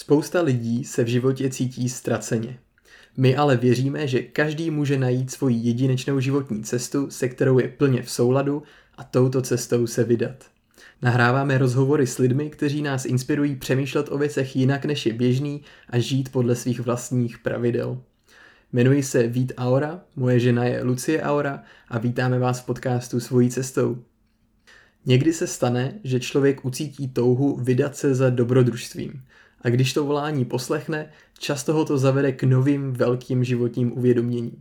Spousta lidí se v životě cítí ztraceně. My ale věříme, že každý může najít svoji jedinečnou životní cestu, se kterou je plně v souladu a touto cestou se vydat. Nahráváme rozhovory s lidmi, kteří nás inspirují přemýšlet o věcech jinak než je běžný a žít podle svých vlastních pravidel. Jmenuji se Vít Aura, moje žena je Lucie Aura a vítáme vás v podcastu Svojí cestou. Někdy se stane, že člověk ucítí touhu vydat se za dobrodružstvím. A když to volání poslechne, často ho to zavede k novým velkým životním uvědoměním.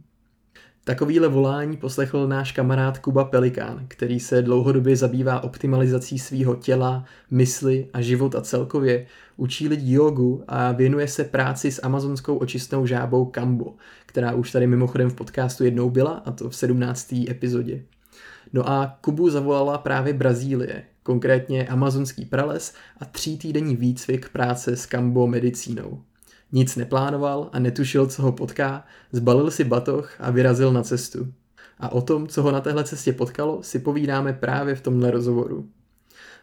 Takovýhle volání poslechl náš kamarád Kuba Pelikán, který se dlouhodobě zabývá optimalizací svýho těla, mysli a života celkově, učí lidi jogu a věnuje se práci s amazonskou očistnou žábou Kambo, která už tady mimochodem v podcastu jednou byla, a to v 17. epizodě. No a Kubu zavolala právě Brazílie, konkrétně amazonský prales a 3týdenní výcvik práce s Kambo medicínou. Nic neplánoval a netušil, co ho potká, zbalil si batoh a vyrazil na cestu. A o tom, co ho na téhle cestě potkalo, si povídáme právě v tomhle rozhovoru.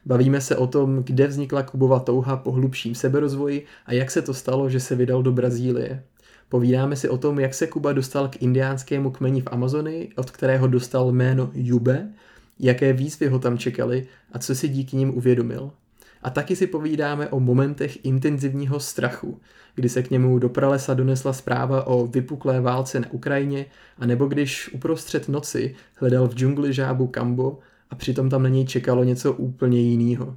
Bavíme se o tom, kde vznikla Kubova touha po hlubším seberozvoji a jak se to stalo, že se vydal do Brazílie. Povídáme si o tom, jak se Kuba dostal k indiánskému kmeni v Amazonii, od kterého dostal jméno Yube, jaké výzvy ho tam čekaly a co si díky nim uvědomil. A taky si povídáme o momentech intenzivního strachu, kdy se k němu do pralesa donesla zpráva o vypuklé válce na Ukrajině, anebo když uprostřed noci hledal v džungli žábu Kambo a přitom tam na něj čekalo něco úplně jiného.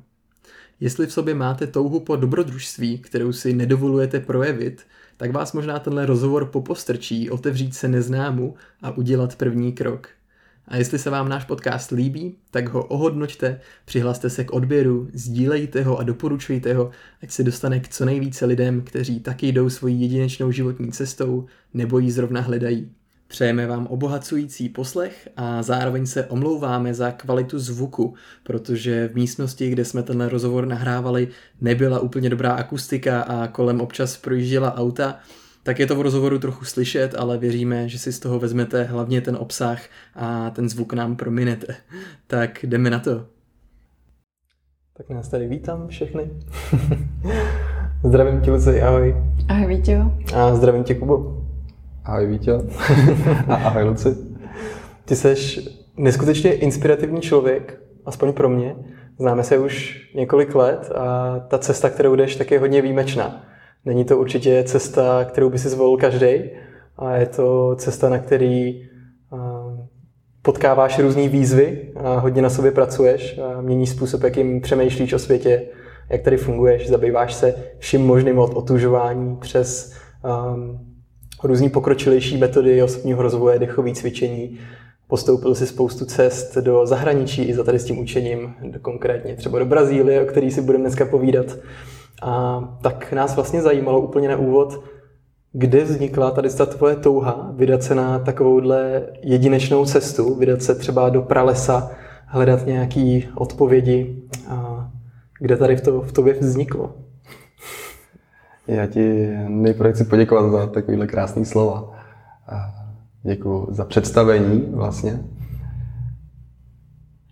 Jestli v sobě máte touhu po dobrodružství, kterou si nedovolujete projevit, tak vás možná tenhle rozhovor popostrčí otevřít se neznámu a udělat první krok. A jestli se vám náš podcast líbí, tak ho ohodnoťte, přihlaste se k odběru, sdílejte ho a doporučujte ho, ať se dostane k co nejvíce lidem, kteří taky jdou svojí jedinečnou životní cestou nebo ji zrovna hledají. Přejeme vám obohacující poslech a zároveň se omlouváme za kvalitu zvuku, protože v místnosti, kde jsme tenhle rozhovor nahrávali, nebyla úplně dobrá akustika a kolem občas projížděla auta. Tak je to v rozhovoru trochu slyšet, ale věříme, že si z toho vezmete hlavně ten obsah a ten zvuk nám prominete. Tak jdeme na to. Tak nás tady vítám všechny. Zdravím tě, Luci, ahoj. Ahoj, Víťo. A zdravím tě, Kubo. Ahoj, Víťo. A ahoj, Luci. Ty seš neskutečně inspirativní člověk, aspoň pro mě. Známe se už několik let a ta cesta, kterou jdeš, tak je hodně výjimečná. Není to určitě cesta, kterou by si zvolil každý, a je to cesta, na který potkáváš různé výzvy a hodně na sobě pracuješ a měníš způsob, jakým přemýšlíš o světě, jak tady funguješ, zabýváš se vším možným od otužování přes různý pokročilejší metody osobního rozvoje, dechové cvičení. Postoupil si spoustu cest do zahraničí i za tady s tím učením, konkrétně třeba do Brazílie, o který si budeme dneska povídat. A tak nás vlastně zajímalo úplně na úvod, kde vznikla tady ta tvoje touha vydat se na takovouhle jedinečnou cestu, vydat se třeba do pralesa, hledat nějaký odpovědi, a kde tady v tobě vzniklo. Já ti nejprve chci poděkovat za takovýhle krásný slova. Děkuji za představení vlastně.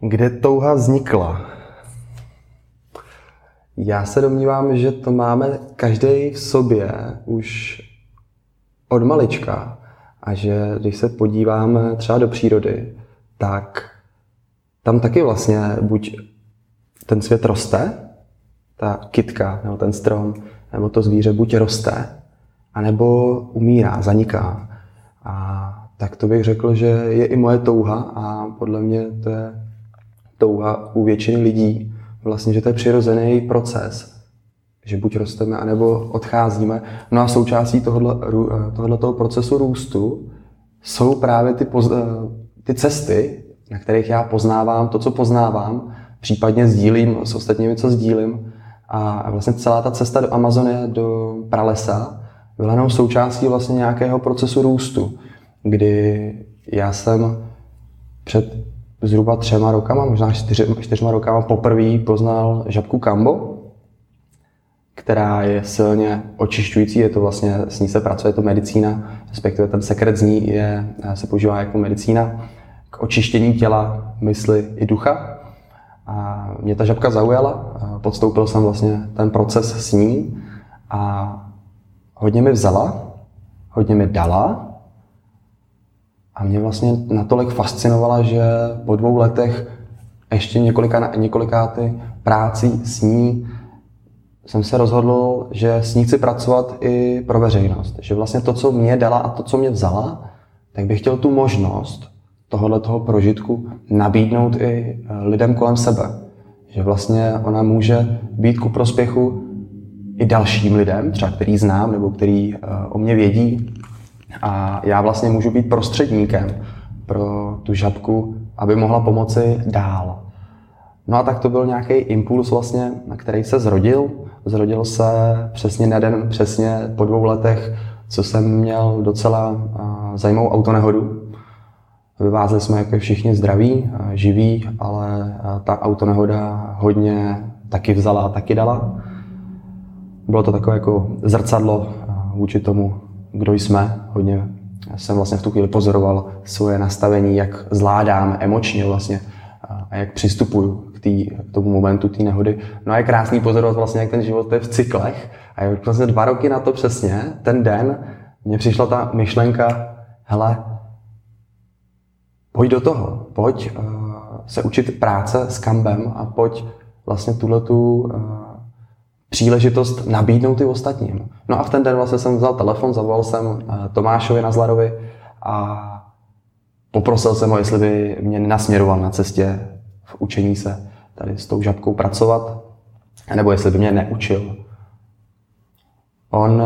Kde touha vznikla? Já se domnívám, že to máme každý v sobě už od malička a že když se podíváme třeba do přírody, tak tam taky vlastně buď ten svět roste, ta kytka nebo ten strom nebo to zvíře buď roste, anebo umírá, zaniká. A tak to bych řekl, že je i moje touha a podle mě to je touha u většiny lidí. Vlastně, že to je přirozený proces, že buď rosteme, anebo odcházíme. No a součástí tohoto procesu růstu jsou právě ty cesty, na kterých já poznávám to, co poznávám, případně sdílím s ostatními, co sdílím. A vlastně celá ta cesta do Amazonie, do pralesa, byla jenom součástí vlastně nějakého procesu růstu, kdy já jsem před zhruba 3 rokama, možná 4 rokama poprvé poznal žabku Kambo, která je silně očišťující, je to vlastně, s ní se pracuje, je to medicína, respektive ten sekret z ní se používá jako medicína k očištění těla, mysli i ducha. A mě ta žabka zaujala, podstoupil jsem vlastně ten proces s ní a a hodně mi vzala, hodně mi dala a mě vlastně natolik fascinovala, že po 2 letech ještě několikáty práci s ní jsem se rozhodl, že s ní chci pracovat i pro veřejnost. Že vlastně to, co mě dala a to, co mě vzala, tak bych chtěl tu možnost tohoto prožitku nabídnout i lidem kolem sebe. Že vlastně ona může být ku prospěchu i dalším lidem, třeba který znám nebo který o mě vědí. A já vlastně můžu být prostředníkem pro tu žabku, aby mohla pomoci dál. No a tak to byl nějaký impuls vlastně, na který se zrodil. Zrodil se přesně na den, přesně po 2 letech, co jsem měl docela zajímavou autonehodu. Vyvázli jsme jako všichni zdraví, živí, ale ta autonehoda hodně taky vzala a taky dala. Bylo to takové jako zrcadlo vůči tomu, kdo jsme. Hodně jsem vlastně v tu chvíli pozoroval svoje nastavení, jak zvládám emočně vlastně a jak přistupuju k tomu momentu té nehody. No a je krásný pozorovat vlastně, jak ten život je v cyklech. A je vlastně 2 roky na to přesně, ten den, mně přišla ta myšlenka, hele, pojď do toho, pojď se učit práce s Kambem a pojď vlastně tuhletu příležitost nabídnout i ostatním. No a v ten den vlastně jsem vzal telefon, zavolal jsem Tomášovi na Zladovi a poprosil jsem ho, jestli by mě nenasměroval na cestě v učení se tady s tou žabkou pracovat, nebo jestli by mě neučil. On,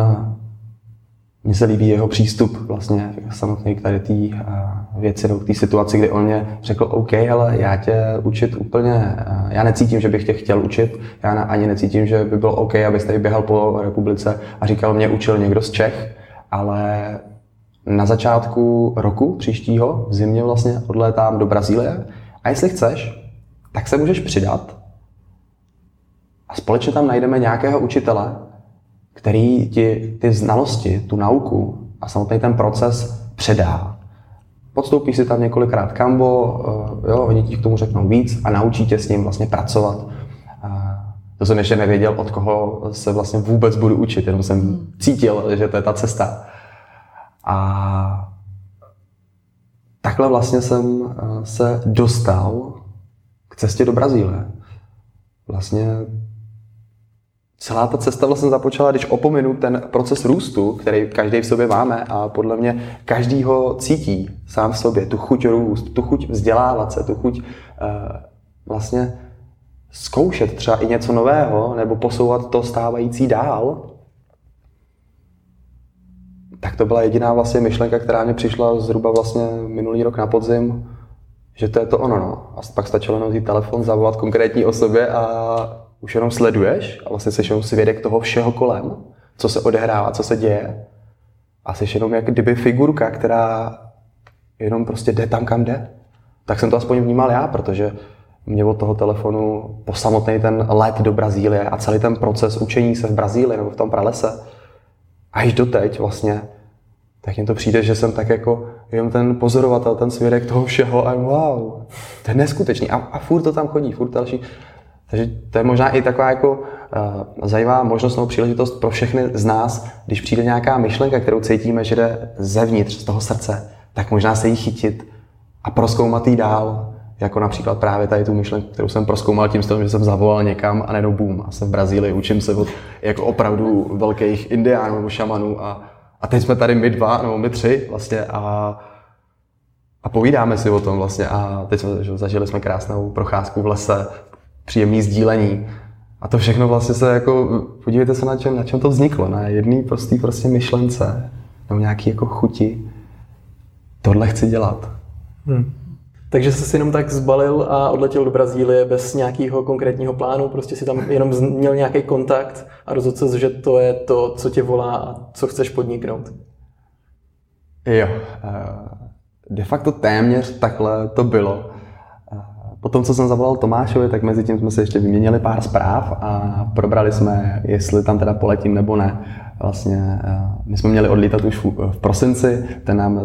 mně se líbí jeho přístup vlastně samotný k tady té věci, k té situaci, kdy on mě řekl, OK, hele, já tě učit úplně, já necítím, že bych tě chtěl učit, já ani necítím, že by bylo OK, abys tady běhal po republice a říkal, mě učil někdo z Čech, ale na začátku roku příštího, v zimě vlastně, odlétám do Brazílie a jestli chceš, tak se můžeš přidat a společně tam najdeme nějakého učitele, který ti ty znalosti, tu nauku a samotný ten proces předá. Podstoupíš si tam několikrát Kambo, jo, oni ti k tomu řeknou víc a naučí tě s ním vlastně pracovat. To jsem ještě nevěděl, od koho se vlastně vůbec budu učit, jenom jsem cítil, že to je ta cesta. A takhle vlastně jsem se dostal k cestě do Brazílie. Vlastně celá ta cesta vlastně započala, když opominu ten proces růstu, který každý v sobě máme a podle mě každý ho cítí sám v sobě. Tu chuť růst, tu chuť vzdělávat se, tu chuť vlastně zkoušet třeba i něco nového nebo posouvat to stávající dál. Tak to byla jediná vlastně myšlenka, která mě přišla zhruba vlastně minulý rok na podzim, že to je to ono. No. A pak stačilo jenom vzít telefon, zavolat konkrétní osobě a už jenom sleduješ a vlastně jsi jenom svědek toho všeho kolem, co se odehrává, co se děje. A jsi jenom jak kdyby figurka, která jenom prostě jde tam, kam jde. Tak jsem to aspoň vnímal já, protože mě od toho telefonu po samotný ten let do Brazílie a celý ten proces učení se v Brazílii nebo v tom pralese až doteď vlastně, tak mi to přijde, že jsem tak jako jenom ten pozorovatel, ten svědek toho všeho a wow, to je neskutečný. A furt to tam chodí, furt další. Takže to je možná i taková jako zajímavá možnost nebo příležitost pro všechny z nás, když přijde nějaká myšlenka, kterou cítíme, že jde zevnitř, z toho srdce, tak možná se jí chytit a prozkoumat jí dál, jako například právě tady tu myšlenku, kterou jsem prozkoumal tím stylem, že jsem zavolal někam a nejenom boom. A jsem v Brazílii, učím se od jako opravdu velkých indiánů nebo šamanů a teď jsme tady my 2 nebo my 3 vlastně a povídáme si o tom vlastně a teď zažili jsme krásnou procházku v lese, příjemný sdílení a to všechno vlastně se jako, podívejte se na čem to vzniklo, na jedné prostě myšlence nebo nějaký jako chuti, tohle chci dělat. Takže jsi jenom tak zbalil a odletěl do Brazílie bez nějakého konkrétního plánu, prostě si tam jenom měl nějaký kontakt a rozhodl ses, že to je to, co tě volá a co chceš podniknout. Jo, de facto téměř takhle to bylo. Potom, co jsem zavolal Tomášovi, tak mezi tím jsme se ještě vyměnili pár zpráv a probrali jsme, jestli tam teda poletím nebo ne. Vlastně my jsme měli odlítat už v prosinci,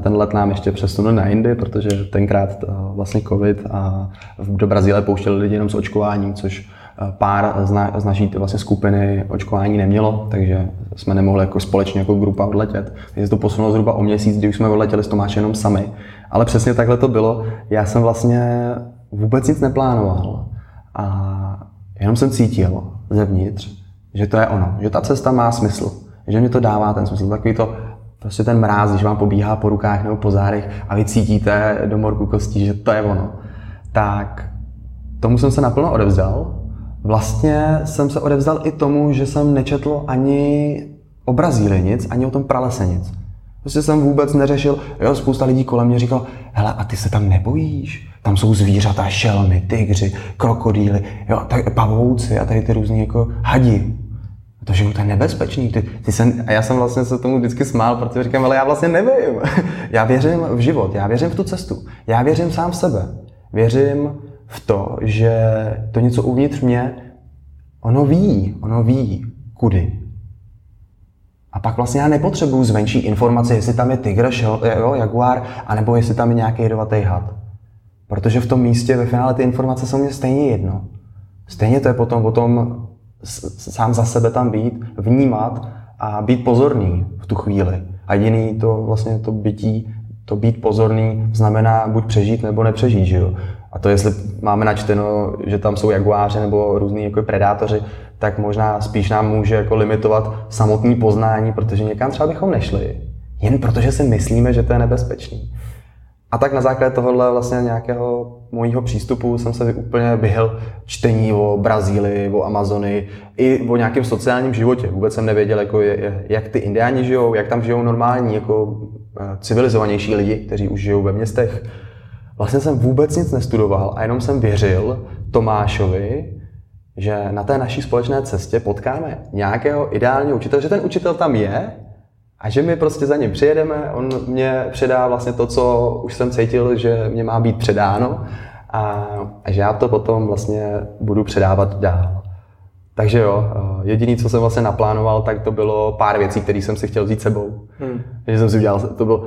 ten let nám ještě přesunul na jindy, protože tenkrát vlastně covid a do Brazílie pouštěli lidi jenom s očkováním, což pár z naší vlastně skupiny očkování nemělo, takže jsme nemohli jako společně jako grupa odletět. Takže se to posunulo zhruba o měsíc, kdy už jsme odletěli s Tomáčem jenom sami. Ale přesně takhle to bylo. Já jsem vlastně vůbec nic neplánoval. A jenom jsem cítil zevnitř, že to je ono, že ta cesta má smysl, že mi to dává ten smysl. Takový to prostě ten mráz, když vám pobíhá po rukách nebo po zádech a vy cítíte do morku kostí, že to je ono. Tak tomu jsem se naplno odevzdal. Vlastně jsem se odevzdal i tomu, že jsem nečetl ani o Brazílii nic, ani o tom pralese nic. Prostě jsem vůbec neřešil, jo, spousta lidí kolem mě říkalo, hele, a ty se tam nebojíš? Tam jsou zvířata, šelmy, tygři, krokodýly, jo, pavouci a tady ty různý jako hadi. Protože to je nebezpečný. A já jsem vlastně se tomu vždycky smál, protože říkám, ale já vlastně nevím. Já věřím v život, já věřím v tu cestu, já věřím sám v sebe. Věřím v to, že to něco uvnitř mě, ono ví, kudy. A pak vlastně já nepotřebuju zvenčí informace, jestli tam je tygr, jaguár, anebo jestli tam je nějaký jedovatý had. Protože v tom místě ve finále ty informace jsou mě stejně jedno. Stejně to je potom sám za sebe tam být, vnímat a být pozorný v tu chvíli. A jediný to vlastně to bytí, to být pozorný znamená buď přežít nebo nepřežít, že jo. A to jestli máme načteno, že tam jsou jaguáři nebo různý jako predátoři, tak možná spíš nám může jako limitovat samotné poznání, protože někam třeba bychom nešli. Jen protože si myslíme, že to je nebezpečný. A tak na základě tohohle vlastně nějakého mojího přístupu jsem se úplně vyhl čtení o Brazílii, o Amazonii, i o nějakém sociálním životě. Vůbec jsem nevěděl, jako jak ty indiáni žijou, jak tam žijou normální, jako civilizovanější lidi, kteří už žijou ve městech. Vlastně jsem vůbec nic nestudoval a jenom jsem věřil Tomášovi, že na té naší společné cestě potkáme nějakého ideálního učitele, že ten učitel tam je, a že my prostě za ním přijedeme, on mě předá vlastně to, co už jsem cítil, že mě má být předáno a že já to potom vlastně budu předávat dál. Takže jo, jediné, co jsem vlastně naplánoval, tak to bylo pár věcí, které jsem si chtěl vzít sebou. Takže jsem si udělal, to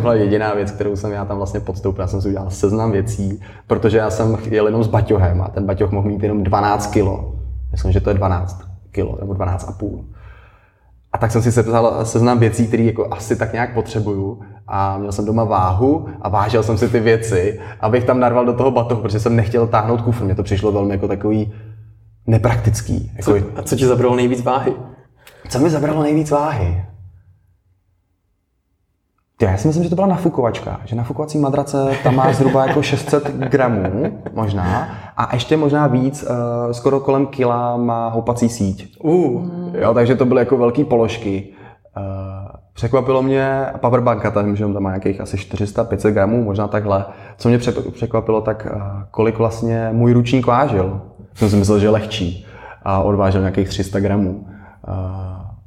byla jediná věc, kterou jsem já tam vlastně podstoupil. Já jsem si udělal seznam věcí, protože já jsem jel jenom s baťohem a ten baťoh mohl mít jenom 12 kilo. Myslím, že to je 12 kilo nebo 12,5. A tak jsem si sepsal seznam věcí, které jako asi tak nějak potřebuju. A měl jsem doma váhu a vážil jsem si ty věci, abych tam narval do toho batohu, protože jsem nechtěl táhnout kufr. Mně to přišlo velmi jako takový nepraktický. A co ti zabralo nejvíc váhy? Co mi zabralo nejvíc váhy? Já si myslím, že to byla nafukovačka. Že nafukovací madrace tam má zhruba jako 600 gramů, možná. A ještě možná víc, skoro kolem kila má houpací síť. Jo, takže to byly jako velké položky. Překvapilo mě powerbanka, tam má nějakých asi 400-500 gramů, možná takhle. Co mě překvapilo, tak kolik vlastně můj ručník vážil. Jsem si myslel, že je lehčí. A odvážil nějakých 300 gramů.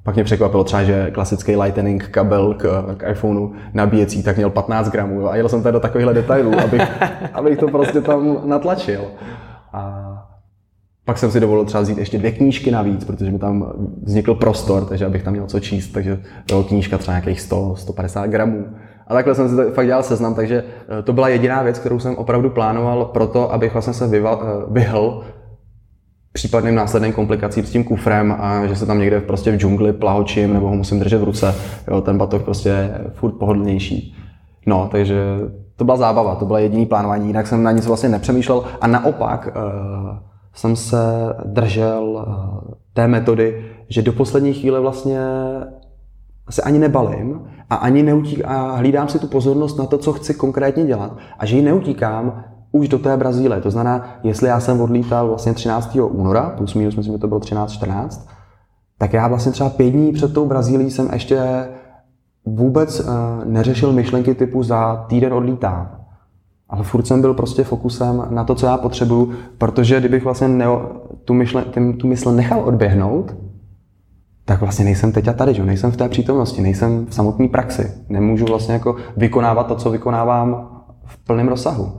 Pak mě překvapilo třeba, že klasický Lightning kabel k iPhoneu nabíjecí, tak měl 15 gramů. A jel jsem tady do takovýchhle detailů, abych to prostě tam natlačil. A pak jsem si dovolil třeba vzít ještě 2 knížky navíc, protože mi tam vznikl prostor, takže abych tam měl co číst, takže byla knížka třeba nějakých 100-150 gramů. A takhle jsem si fakt dělal seznam, takže to byla jediná věc, kterou jsem opravdu plánoval pro to, abych vlastně se vyhl případným následným komplikacím s tím kufrem a že se tam někde prostě v džungli plahočím nebo ho musím držet v ruce. Jo, ten batoh prostě je furt pohodlnější. No, takže to byla zábava, to byla jediný plánování, jinak jsem na nic vlastně nepřemýšlel a naopak jsem se držel té metody, že do poslední chvíle vlastně se ani nebalím a ani neutíkám a hlídám si tu pozornost na to, co chci konkrétně dělat a že ji neutíkám už do té Brazílie. To znamená, jestli já jsem odlítal vlastně 13. února, plus minus, myslím, že to bylo 13-14, tak já vlastně třeba 5 dní před tou Brazílií jsem ještě vůbec neřešil myšlenky typu za týden odlítám. Ale furt jsem byl prostě fokusem na to, co já potřebuju, protože kdybych vlastně tu mysl nechal odběhnout, tak vlastně nejsem teď a tady, že? Nejsem v té přítomnosti, nejsem v samotné praxi. Nemůžu vlastně jako vykonávat to, co vykonávám v plném rozsahu.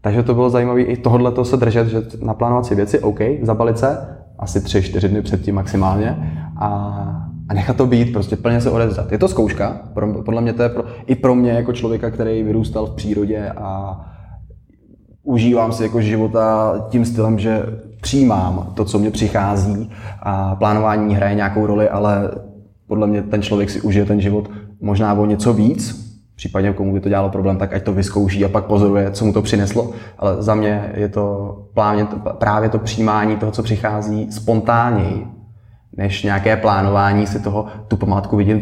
Takže to bylo zajímavé i tohodleto se držet, že naplánovat si věci, OK, zabalit se, asi 3-4 dny předtím maximálně a nechat to být, prostě plně se odevzdat. Je to zkouška, podle mě to je i pro mě jako člověka, který vyrůstal v přírodě a užívám si jako života tím stylem, že přijímám to, co mě přichází, a plánování hraje nějakou roli, ale podle mě ten člověk si užije ten život možná o něco víc, případně komu by to dělalo problém, tak ať to vyzkouší a pak pozoruje, co mu to přineslo, ale za mě je to právě to přijímání toho, co přichází, spontánněji, než nějaké plánování si toho, tu památku vidím,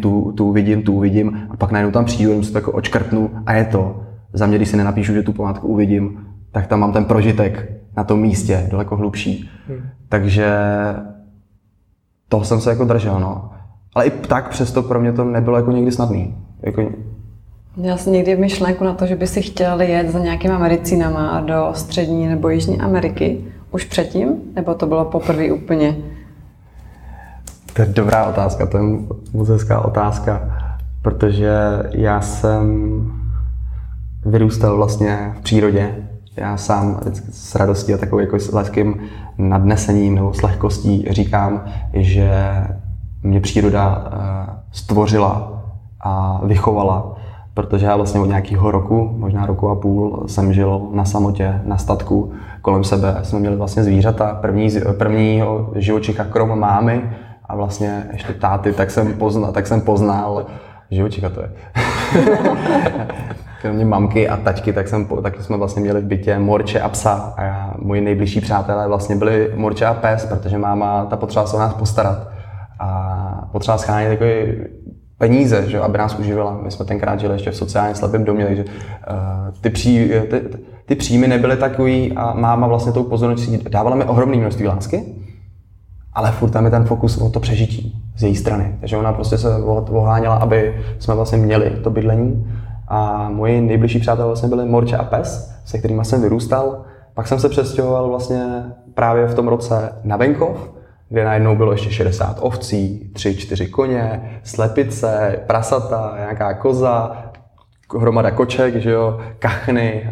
tu vidím a pak najednou tam přijdu, jenom se to jako odškrtnu a je to. Za mě, když si nenapíšu, že tu památku uvidím, tak tam mám ten prožitek na tom místě, daleko hlubší. Takže toho jsem se jako držel, no. Ale i tak přesto pro mě to nebylo jako někdy snadný. Jako... Měl jsi někdy myšlenku na to, že by si chtěl jet za nějakýma medicínama do Střední nebo Jižní Ameriky už předtím? Nebo to bylo poprvé úplně? To je dobrá otázka, to je moc hezká otázka, protože já jsem vyrůstal vlastně v přírodě. Já sám s radostí a takovou jako s lehkým nadnesením nebo s lehkostí říkám, že mě příroda stvořila a vychovala, protože já vlastně od nějakého roku, možná roku a půl, jsem žil na samotě, na statku. Kolem sebe jsme měli vlastně zvířata, prvního živočicha krom mámy a vlastně ještě táty, tak jsem poznal živočicha to je. Kromě mamky a taťky, tak jsme vlastně měli v bytě morče a psa. A moji nejbližší přátelé vlastně byli morče a pes, protože máma ta potřeba se o nás postarat. A potřeba schánit takové peníze, že, aby nás uživila. My jsme tenkrát žili ještě v sociálně slabém domě, takže ty příjmy nebyly takový a máma vlastně tou pozorností dávala mi ohromné množství lásky, ale furt tam je ten fokus o to přežití z její strany. Takže ona prostě se oháněla, aby jsme vlastně měli to bydlení. A moji nejbližší přátelé vlastně byli morče a pes, se kterými jsem vyrůstal. Pak jsem se přestěhoval vlastně právě v tom roce na venkov, kde najednou bylo ještě 60 ovcí, 3-4 koně, slepice, prasata, nějaká koza, hromada koček, že jo, kachny,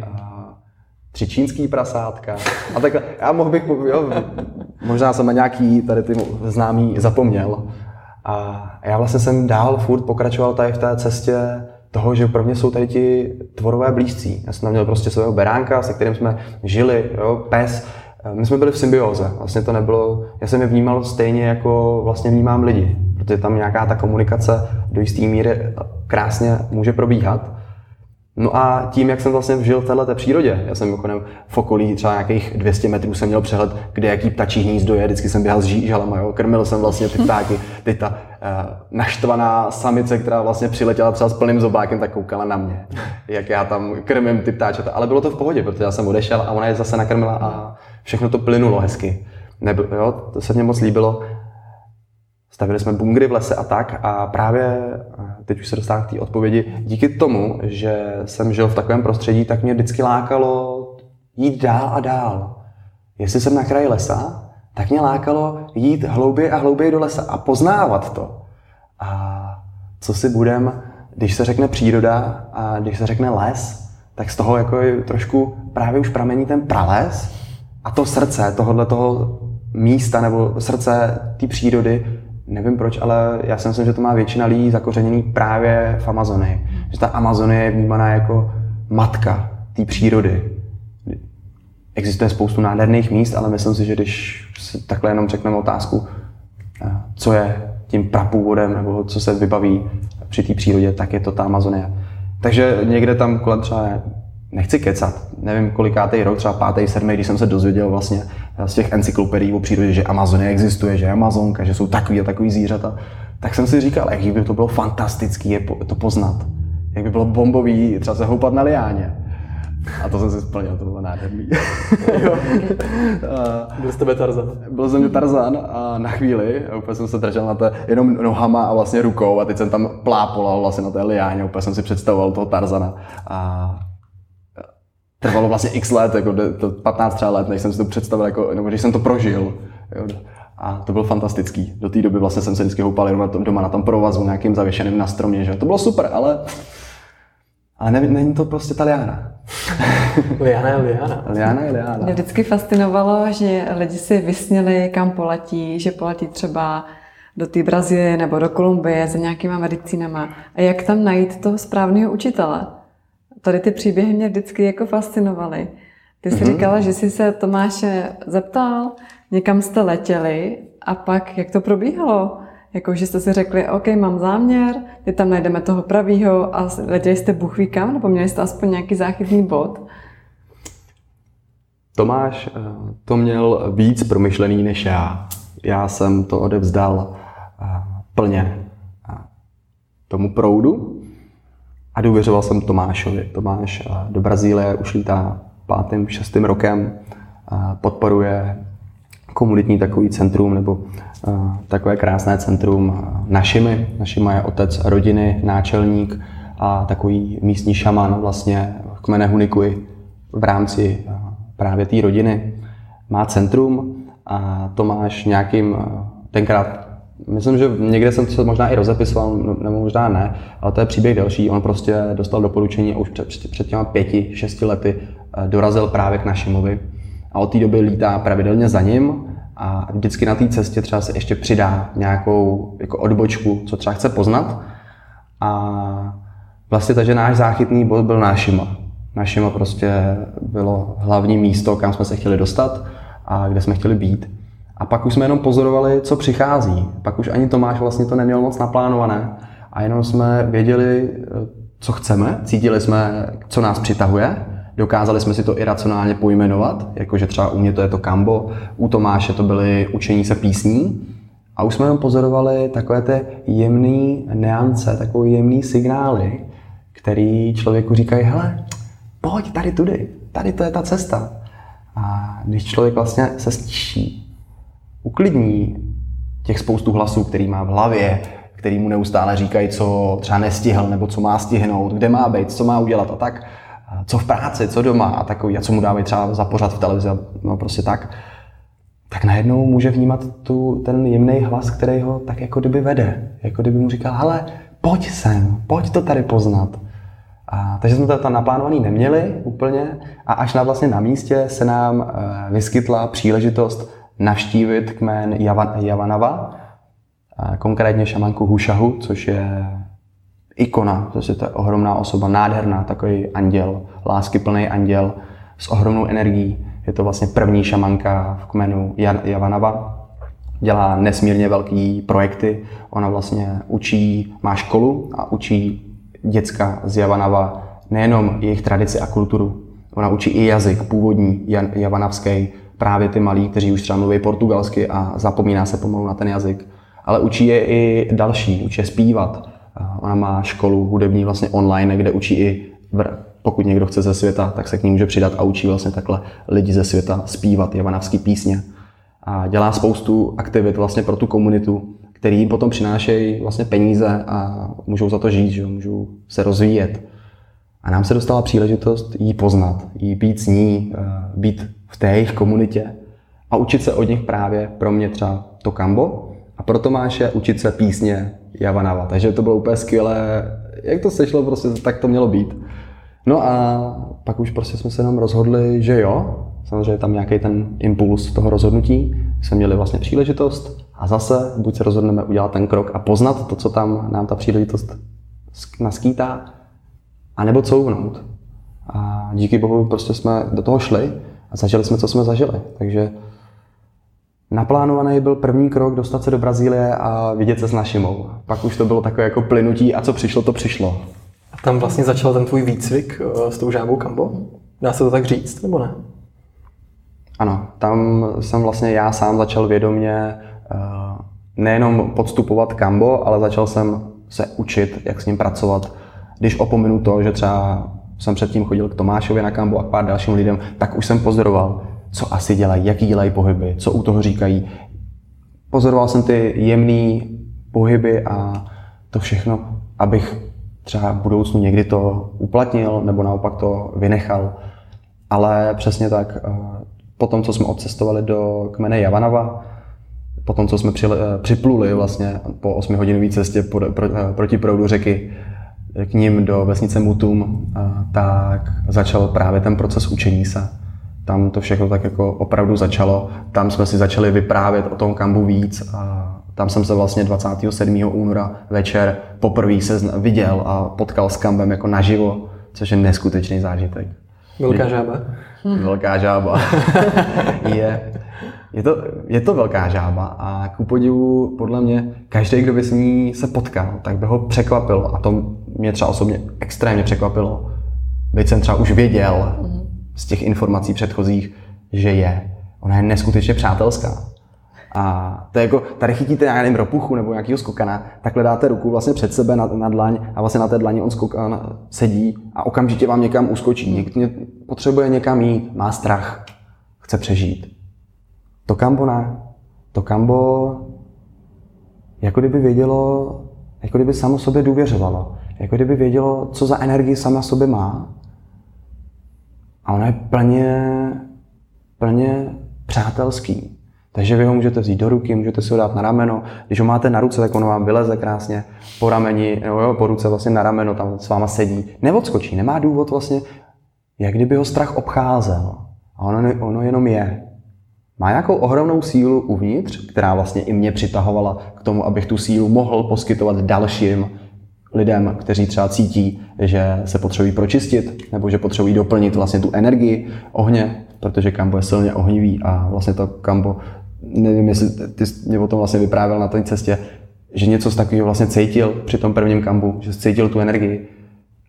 3 čínský prasátka a takhle. Já mohl bych, jo, možná jsem na nějaký tady ty známý zapomněl. A já vlastně jsem dál furt pokračoval tady v té cestě toho, že pro mě jsou tady ti tvorové blízcí. Já jsem tam měl prostě svého beránka, se kterým jsme žili, jo, pes. My jsme byli v symbióze, vlastně to nebylo, já jsem je vnímal stejně jako vlastně vnímám lidi, protože tam nějaká ta komunikace do jisté míry krásně může probíhat. No a tím, jak jsem vlastně žil v této přírodě, já jsem v okolí třeba nějakých 200 metrů jsem měl přehled, kde jaký ptačí hnízdo je, vždycky jsem běhal s žalama, jo, krmil jsem vlastně ty ptáky, teď ta naštvaná samice, která vlastně přiletěla třeba s plným zobákem, tak koukala na mě, jak já tam krmím ty ptáčata, ale bylo to v pohodě, protože já jsem odešel a ona je zase nakrmila a všechno to plynulo hezky, jo, to se mně moc líbilo. Stavili jsme bunkry v lese a tak a právě teď už se dostávám k té odpovědi. Díky tomu, že jsem žil v takovém prostředí, tak mě vždycky lákalo jít dál a dál. Jestli jsem na kraji lesa, tak mě lákalo jít hlouběji a hlouběji do lesa a poznávat to. A co si budem, když se řekne příroda a když se řekne les, tak z toho jako trošku právě už pramení ten prales a to srdce tohoto místa nebo srdce té přírody. Nevím proč, ale já si myslím, že to má většina lidí zakořeněný právě v Amazonii. Že ta Amazonie je vnímaná jako matka té přírody. Existuje spoustu nádherných míst, ale myslím si, že když si takhle jenom řekneme otázku, co je tím prapůvodem nebo co se vybaví při té přírodě, tak je to ta Amazonie. Takže někde tam kolem třeba, nechci kecat, nevím kolikátej rok, třeba 5., 7., když jsem se dozvěděl vlastně z těch encyklopedií o přírodě, že Amazonie existuje, že je Amazonka, že jsou takový a takový zvířata, tak jsem si říkal, jak by to bylo fantastický je to poznat. Jak by bylo bombový třeba se houpat na liáně. A to jsem si splnil, to bylo nádherný. Byl z tebe Tarzan. Byl ze mě Tarzan a na chvíli úplně jsem se držel na té jenom nohama a vlastně rukou a teď jsem tam plápolal vlastně na té liáně, úplně jsem si představoval toho Tarzana. A trvalo vlastně x let, jako 15 let, než jsem si to představil, jako, nebo když jsem to prožil. Jo. A to bylo fantastický. Do té doby vlastně jsem se vždycky houpal jenom doma na tom provazu, nějakým zavěšeným na stromě. Že? To bylo super, ale není to prostě ta liána. Liána je liána. Liána je liána. Mě vždycky fascinovalo, že lidi si vysněli, kam poletí, že poletí třeba do té Brazílie nebo do Kolumbie za nějakýma medicínama. A jak tam najít toho správného učitele? Tady ty příběhy mě vždycky jako fascinovaly. Ty jsi říkala, že jsi se Tomáše zeptal, někam jste letěli a pak jak to probíhalo? Jako, že jste si řekli, OK, mám záměr, teď tam najdeme toho pravýho a letěli jste buchví kam, nebo měli jste aspoň nějaký záchytný bod? Tomáš to měl víc promyšlený než já. Já jsem to odevzdal plně tomu proudu a důvěřoval jsem Tomášovi. Tomáš do Brazílie už lítá 5., 6. rokem, podporuje komunitní takový centrum nebo takové krásné centrum Našimy. Našima je otec rodiny, náčelník a takový místní šaman vlastně kmene Huni Kuin v rámci právě té rodiny. Má centrum a Tomáš nějakým tenkrát, myslím, že někde jsem to možná i rozepisoval, nebo možná ne, ale to je příběh delší. On prostě dostal doporučení a už před těma 5, 6 lety dorazil právě k Našimovi. A od té doby lítá pravidelně za ním a vždycky na té cestě třeba se ještě přidá nějakou jako odbočku, co třeba chce poznat. A vlastně takže náš záchytný bod byl Našima. Našima prostě bylo hlavní místo, kam jsme se chtěli dostat a kde jsme chtěli být. A pak už jsme jenom pozorovali, co přichází. Pak už ani Tomáš vlastně to neměl moc naplánované. A jenom jsme věděli, co chceme, cítili jsme, co nás přitahuje. Dokázali jsme si to i racionálně pojmenovat, jakože třeba u mě to je to Kambo, u Tomáše to byly učení se písní. A už jsme jenom pozorovali takové ty jemné neance, takové jemné signály, který člověku říkají, hele, pojď tady tudy, tady to je ta cesta. A když člověk vlastně se stiší, uklidní těch spoustu hlasů, který má v hlavě, který mu neustále říkají, co třeba nestihl, nebo co má stihnout, kde má být, co má udělat a tak, co v práci, co doma a takový, a co mu dávají třeba za pořad v televizi, no prostě tak najednou může vnímat ten jemný hlas, který ho tak jako kdyby vede. Jako kdyby mu říkal, hele, pojď sem, pojď to tady poznat. A, takže jsme to tam naplánovaný neměli úplně a až na místě se nám vyskytla příležitost navštívit kmen Yawanawá, konkrétně šamanku Hushahu, což je ikona, to je ohromná osoba, nádherná, takový anděl, láskyplný anděl s ohromnou energií. Je to vlastně první šamanka v kmenu Yawanawá. Dělá nesmírně velký projekty. Ona vlastně učí, má školu a učí děcka z Yawanawá nejenom jejich tradici a kulturu. Ona učí i jazyk původní javanavský, právě ty malí, kteří už třeba mluví portugalsky a zapomíná se pomalu na ten jazyk. Ale učí je i další, učí je zpívat. Ona má školu hudební vlastně online, kde učí i, pokud někdo chce ze světa, tak se k ní může přidat a učí vlastně takhle lidi ze světa zpívat javanavský písně. A dělá spoustu aktivit vlastně pro tu komunitu, který jim potom přinášejí vlastně peníze a můžou za to žít, že? Můžou se rozvíjet. A nám se dostala příležitost jí poznat, jí být s ní, být v té jejich komunitě a učit se od nich právě pro mě třeba to Kambo, a pro Tomáše učit se písně Yawanawá. Takže to bylo úplně skvělé, jak to sešlo, prostě tak to mělo být. No a pak už prostě jsme se nám rozhodli, že jo. Samozřejmě tam nějaký ten impuls toho rozhodnutí. Jsme měli vlastně příležitost a zase buď se rozhodneme udělat ten krok a poznat to, co tam nám ta příležitost naskýtá, anebo couvnout. A díky bohu prostě jsme do toho šli a zažili jsme, co jsme zažili. Takže naplánovaný byl první krok dostat se do Brazílie a vidět se s Našimou. Pak už to bylo takové jako plynutí a co přišlo, to přišlo. A tam vlastně začal ten tvůj výcvik s tou žábou Kambo? Dá se to tak říct, nebo ne? Ano, tam jsem vlastně já sám začal vědomě nejenom podstupovat Kambo, ale začal jsem se učit, jak s ním pracovat. Když opominu to, že třeba jsem předtím chodil k Tomášovi na Kambo a k pár dalším lidem, tak už jsem pozoroval, co asi dělají, jaký dělají pohyby, co u toho říkají. Pozoroval jsem ty jemné pohyby a to všechno, abych třeba v budoucnu někdy to uplatnil nebo naopak to vynechal. Ale přesně tak, potom, co jsme odcestovali do kmene Yawanawá, potom, co jsme připluli vlastně po 8-hodinové cestě proti proudu řeky k ním do vesnice Mutum, tak začal právě ten proces učení se. Tam to všechno tak jako opravdu začalo. Tam jsme si začali vyprávět o tom Kambu víc a tam jsem se vlastně 27. února večer poprvé viděl a potkal s Kambem jako naživo, což je neskutečný zážitek. Velká žába. Velká žába. Je to velká žába a ku podivu podle mě každý, kdo by s ní se potkal, tak by ho překvapil. A to mě třeba osobně extrémně překvapilo. Byť jsem třeba už věděl z těch informací předchozích, že je. Ona je neskutečně přátelská. A to je jako, tady chytíte nějakým ropuchu nebo nějakýho skokana, takhle dáte ruku vlastně před sebe na dlaň a vlastně na té dlaně on skokan sedí a okamžitě vám někam uskočí. Někdo potřebuje někam jít, má strach, chce přežít. To Kambo ne. To Kambo jako kdyby vědělo, jako kdyby samo sobě důvěřovalo. Jako kdyby vědělo, co za energii sama sobě má. A ona je plně přátelský. Takže vy ho můžete vzít do ruky, můžete si ho dát na rameno. Když ho máte na ruce, tak ono vám vyleze krásně po rameni, po ruce vlastně na rameno, tam s váma sedí. Neodskočí, nemá důvod vlastně, jak kdyby ho strach obcházel. A ono jenom je. Má nějakou ohromnou sílu uvnitř, která vlastně i mě přitahovala k tomu, abych tu sílu mohl poskytovat dalším lidem, kteří třeba cítí, že se potřebují pročistit, nebo že potřebují doplnit vlastně tu energii, ohně, protože Kambo je silně ohnivý a vlastně to Kambo, nevím, jestli ty mě o tom vlastně vyprávěl na té cestě, že něco z takového vlastně cítil při tom prvním Kambu, že cítil tu energii.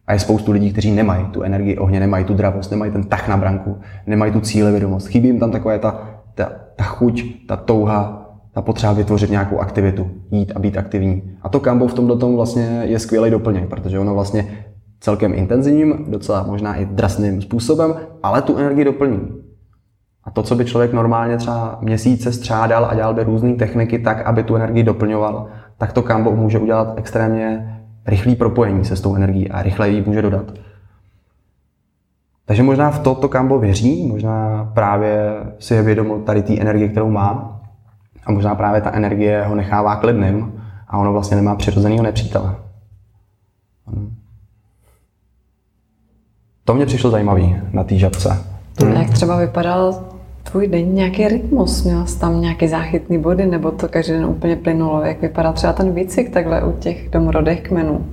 A je spoustu lidí, kteří nemají tu energii ohně, nemají tu dravost, nemají ten tah na branku, nemají tu cílevědomost. Chybí jim tam taková ta chuť, ta touha, ta potřeba vytvořit nějakou aktivitu, jít a být aktivní. A to Kambo v tomhle tomu vlastně je skvělý doplněk, protože ono vlastně celkem intenzivním, docela možná i drsným způsobem, ale tu energii doplní. A to, co by člověk normálně třeba měsíce střádal a dělal by různé techniky tak, aby tu energii doplňoval, tak to Kambo může udělat extrémně rychlé propojení se s tou energií a rychleji ji může dodat. Takže možná v to Kambo věří, možná právě si je vědomo tady té energie, kterou má, a možná právě ta energie ho nechává klidným a ono vlastně nemá přirozenýho nepřítele. To mě přišlo zajímavý na té žabce. A jak třeba vypadal tvůj den, nějaký rytmus? Měl jsi tam nějaké záchytné body, nebo to každý den úplně plynulo? Jak vypadal třeba ten výcvik takhle u těch domorodých kmenů?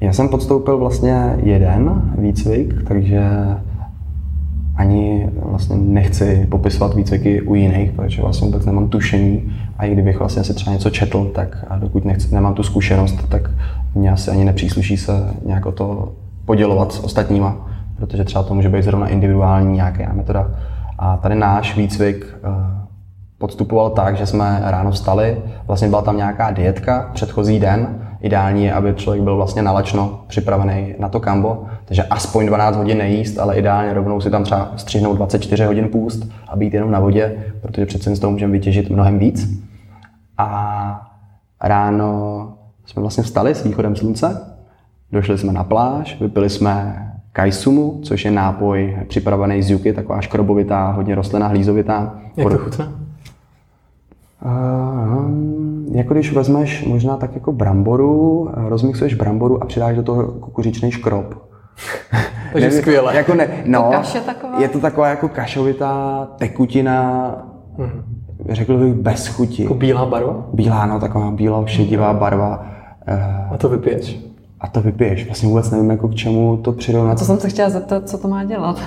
Já jsem podstoupil vlastně jeden výcvik, takže ani vlastně nechci popisovat výcviky u jiných, protože vlastně vůbec nemám tušení a i kdybych vlastně si třeba něco četl, tak a dokud nemám tu zkušenost, tak mě asi ani nepřísluší se nějak o to podělovat s ostatníma, protože třeba to může být zrovna individuální nějaká metoda. A tady náš výcvik podstupoval tak, že jsme ráno vstali, vlastně byla tam nějaká dietka předchozí den. Ideální je, aby člověk byl vlastně nalačno připravený na to Kambo, takže aspoň 12 hodin nejíst, ale ideálně rovnou si tam třeba střihnout 24 hodin půst a být jenom na vodě, protože přece z toho můžeme vytěžit mnohem víc. A ráno jsme vlastně vstali s východem slunce, došli jsme na pláž, vypili jsme kajsumu, což je nápoj připravený z juky, taková škrobovitá, hodně rostlinná, hlízovitá. Jak to chutná? Jako když vezmeš možná tak jako bramboru, rozmixuješ bramboru a přidáš do toho kukuřičný škrob. Takže nevím, skvěle. Jako ne, no, je to taková jako kašovitá tekutina, řekl bych bez chuti. Jako bílá barva? Bílá, no, taková bílá šedivá barva. A to vypiješ? Vlastně vůbec nevím, jako k čemu to přirovnat. A to jsem se chtěla zeptat, co to má dělat.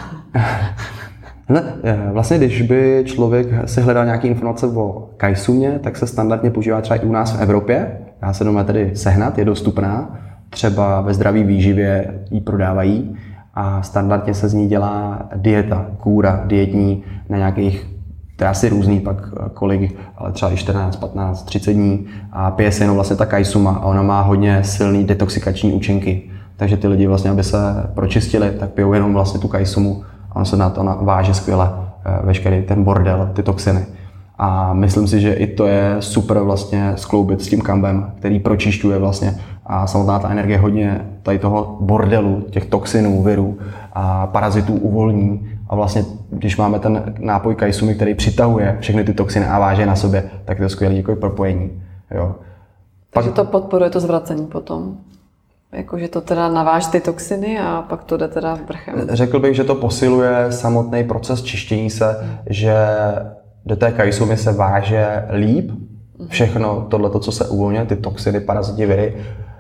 Vlastně, když by člověk si hledal nějaké informace o kajsumě, tak se standardně používá třeba i u nás v Evropě. Dá se doma tedy sehnat, je dostupná. Třeba ve zdraví výživě ji prodávají a standardně se z ní dělá dieta, kůra dietní na nějakých, to je asi různý pak kolik, ale třeba i 14, 15, 30 dní. A pije se jenom vlastně ta kajsuma a ona má hodně silný detoxikační účinky. Takže ty lidi vlastně, aby se pročistili, tak pijou jenom vlastně tu kajsumu. Ono se na to váže skvěle, veškerý ten bordel, ty toxiny. A myslím si, že i to je super vlastně skloubit s tím Kambem, který pročišťuje vlastně. A samotná ta energie hodně tady toho bordelu, těch toxinů, virů a parazitů uvolní. A vlastně, když máme ten nápoj kajsumy, který přitahuje všechny ty toxiny a váže na sobě, tak to je skvělé jako propojení. Jo. Takže to podporuje to zvracení potom? Jakože to teda naváží ty toxiny a pak to jde teda vrchem. Řekl bych, že to posiluje samotný proces čištění se, že do té kajsumy se váže líp všechno tohleto, co se uvolňuje, ty toxiny, parazity, viry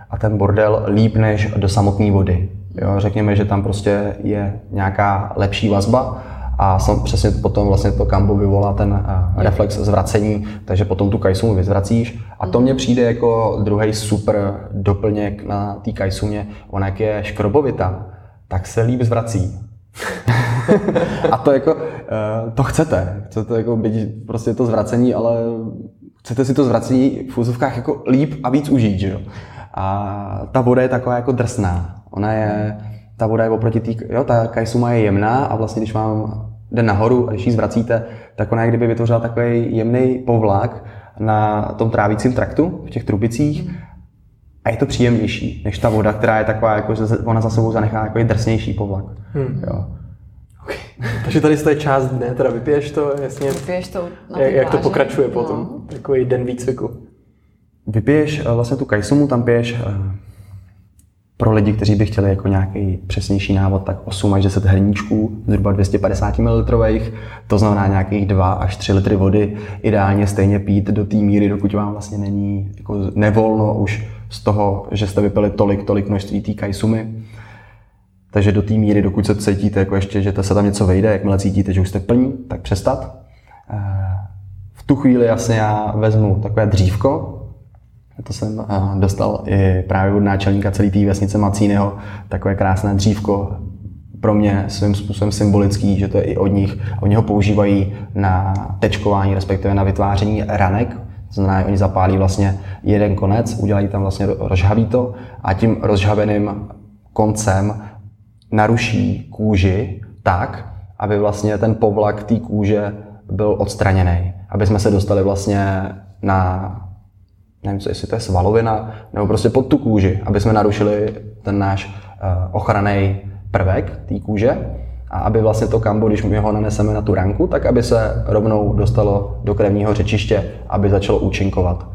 a ten bordel líp než do samotné vody. Jo, řekněme, že tam prostě je nějaká lepší vazba a přesně potom vlastně to kambo vyvolá ten reflex zvracení, takže potom tu kajsumu vyzvracíš. A to mně přijde jako druhý super doplněk na té kajsumě. Ona jak je škrobovitá, tak se líp zvrací. A to jako, to chcete jako být prostě to zvracení, ale chcete si to zvracení v úzovkách jako líp a víc užít, že jo. A ta voda je taková jako drsná. Ta voda je oproti ta kajsuma je jemná a vlastně když vám jde nahoru a když ji zvracíte, tak ona je kdyby vytvořila takový jemný povlak na tom trávícím traktu v těch trubicích a je to příjemnější než ta voda, která je taková, jako, že ona za sebou zanechá takový drsnější povlak. Jo. Okay. Takže tady je část dne, teda vypiješ to, jasně, jak to pokračuje potom, takový den výcviku. Vypiješ vlastně tu kajsumu, tam piješ pro lidi, kteří by chtěli jako nějaký přesnější návod, tak 8 až 10 hrníčků, zhruba 250 ml, to znamená nějakých 2 až 3 litry vody. Ideálně stejně pít do té míry, dokud vám vlastně není jako nevolno už z toho, že jste vypili tolik množství té kajsumy. Takže do té míry, dokud se cítíte, jako ještě, že se tam něco vejde, jakmile cítíte, že už jste plní, tak přestat. V tu chvíli jasně já vezmu takové dřívko. To jsem dostal i právě od náčelníka celé té vesnice Macínyho, takové krásné dřívko, pro mě svým způsobem symbolický, že to je i od nich. Oni ho používají na tečkování, respektive na vytváření ranek. To znamená, oni zapálí vlastně jeden konec, udělají tam vlastně rozžhaví to a tím rozžhaveným koncem naruší kůži tak, aby vlastně ten povlak té kůže byl odstraněný. Aby jsme se dostali vlastně na nevím, jestli to je svalovina, nebo prostě pod tu kůži, aby jsme narušili ten náš ochranný prvek té kůže a aby vlastně to kambo, když my ho naneseme na tu ranku, tak aby se rovnou dostalo do krevního řečiště, aby začalo účinkovat.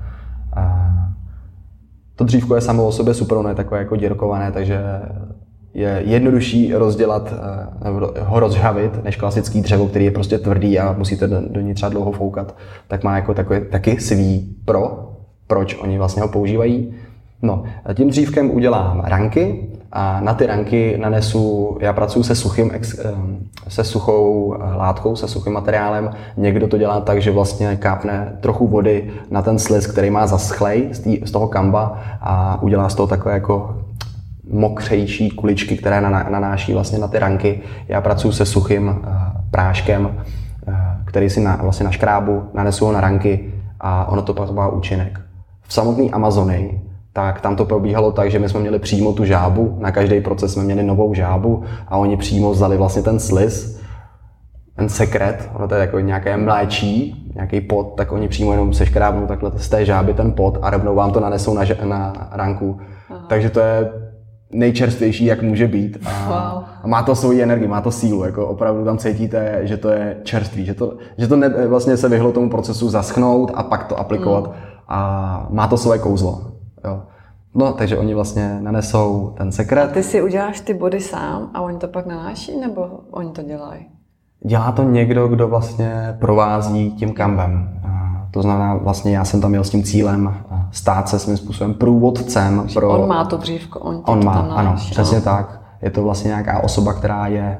To dřívko je samo o sobě super, ono je takové jako děrkované, takže je jednodušší rozdělat, nebo ho rozžhavit, než klasický dřevo, který je prostě tvrdý a musíte do něj třeba dlouho foukat. Tak má jako takové, taky svý proč oni vlastně ho používají. No, tím dřívkem udělám ranky a na ty ranky nanesu, já pracuji se suchou látkou, se suchým materiálem. Někdo to dělá tak, že vlastně kápne trochu vody na ten sliz, který má zaschlej z toho kamba a udělá z toho takové jako mokřejší kuličky, které nanáší vlastně na ty ranky. Já pracuji se suchým práškem, který si vlastně naškrábu, nanesu ho na ranky a ono to pak má účinek. V samotné Amazonii, tak tam to probíhalo tak, že my jsme měli přímo tu žábu, na každý proces jsme měli novou žábu a oni přímo vzali vlastně ten sliz, ten sekret, ono to je jako nějaké mléčí, nějaký pot, tak oni přímo jenom seškrábnou takhle z té žáby ten pot a rovnou vám to nanesou na ranku. Aha. Takže to je nejčerstvější, jak může být a má to svoji energii, má to sílu, jako opravdu tam cítíte, že to je čerstvý, že to vlastně se vyhlo tomu procesu zaschnout a pak to aplikovat. A má to svoje kouzlo. Jo. No, takže oni vlastně nanesou ten sekret. A ty si uděláš ty body sám a oni to pak nanáší, nebo oni to dělají? Dělá to někdo, kdo vlastně provází tím kambem. To znamená, vlastně já jsem tam jel s tím cílem stát se svým způsobem průvodcem. On má to dřívko, on to má, tam nanáší. Ano, přesně tak. Je to vlastně nějaká osoba, která je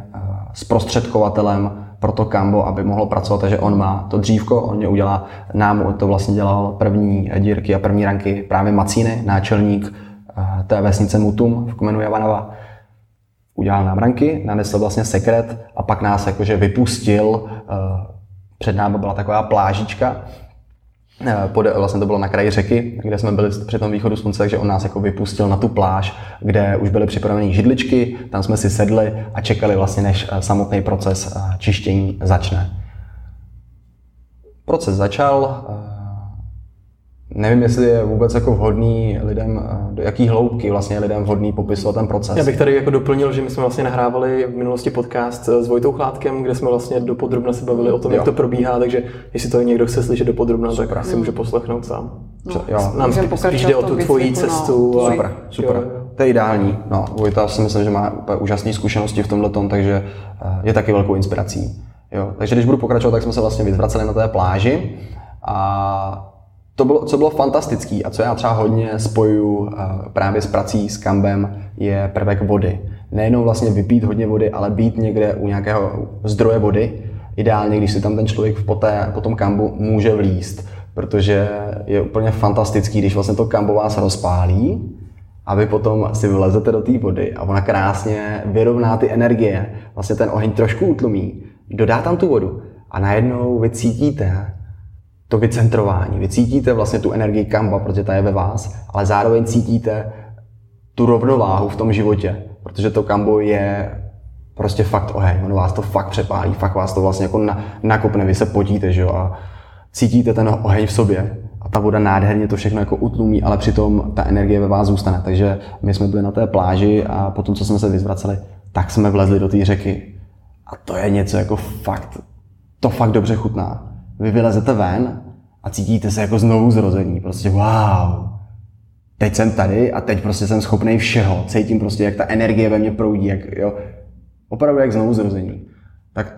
zprostředkovatelem pro to kambo, aby mohlo pracovat, takže on má to dřívko, on mě udělá, nám to vlastně dělal první dírky a první ranky právě Macíny, náčelník té vesnice Mutum v kmenu Yawanawá. Udělal nám ranky, nanesl vlastně sekret a pak nás jakože vypustil, před námi byla taková plážička, vlastně to bylo na kraji řeky, kde jsme byli při tom východu slunce, takže on nás jako vypustil na tu pláž, kde už byly připravené židličky, tam jsme si sedli a čekali vlastně, než samotný proces čištění začne. Proces začal, nevím, jestli je vůbec jako vhodný lidem, do jaký hloubky vlastně lidem vhodný popisovat ten proces. Já bych tady jako doplnil, že my jsme vlastně nahrávali v minulosti podcast s Vojtou Chládkem, kde jsme vlastně dopodrobna se bavili o tom, jak to probíhá, takže jestli to někdo chce slyšet dopodrobna, tak asi může poslechnout sám. No, jo. Nám spíš jde o tu tvojí cestu. No. Super. Jo. To je ideální. No, Vojta si myslím, že má úplně úžasné zkušenosti v tomhletom, takže je taky velkou inspirací. Jo. Takže když budu pokračovat, tak jsme se vlastně vyvraceli na té pláži a co bylo fantastické a co já třeba hodně spojuju právě s prací s kambem, je prvek vody. nejenom vlastně vypít hodně vody, ale být někde u nějakého zdroje vody. Ideálně, když si tam ten člověk po tom kambu může vlízt, protože je úplně fantastický, když vlastně to kambo vás rozpálí a vy potom si vlezete do té vody a ona krásně vyrovná ty energie, vlastně ten oheň trošku utlumí, dodá tam tu vodu a najednou vy cítíte to vycentrování, vy cítíte vlastně tu energii kamba, protože ta je ve vás, ale zároveň cítíte tu rovnováhu v tom životě, protože to kambo je prostě fakt oheň, ono vás to fakt přepálí, fakt vás to vlastně jako nakopne, vy se potíte, že jo, a cítíte ten oheň v sobě a ta voda nádherně to všechno jako utlumí, ale přitom ta energie ve vás zůstane, takže my jsme byli na té pláži a potom, co jsme se vyzvraceli, tak jsme vlezli do té řeky a to je něco jako fakt, to fakt dobře chutná. Vy vylezete ven a cítíte se jako znovu zrození, prostě wow. Teď jsem tady a teď prostě jsem schopnej všeho, cítím prostě, jak ta energie ve mně proudí, jak, jo, opravdu jak znovu zrození. Tak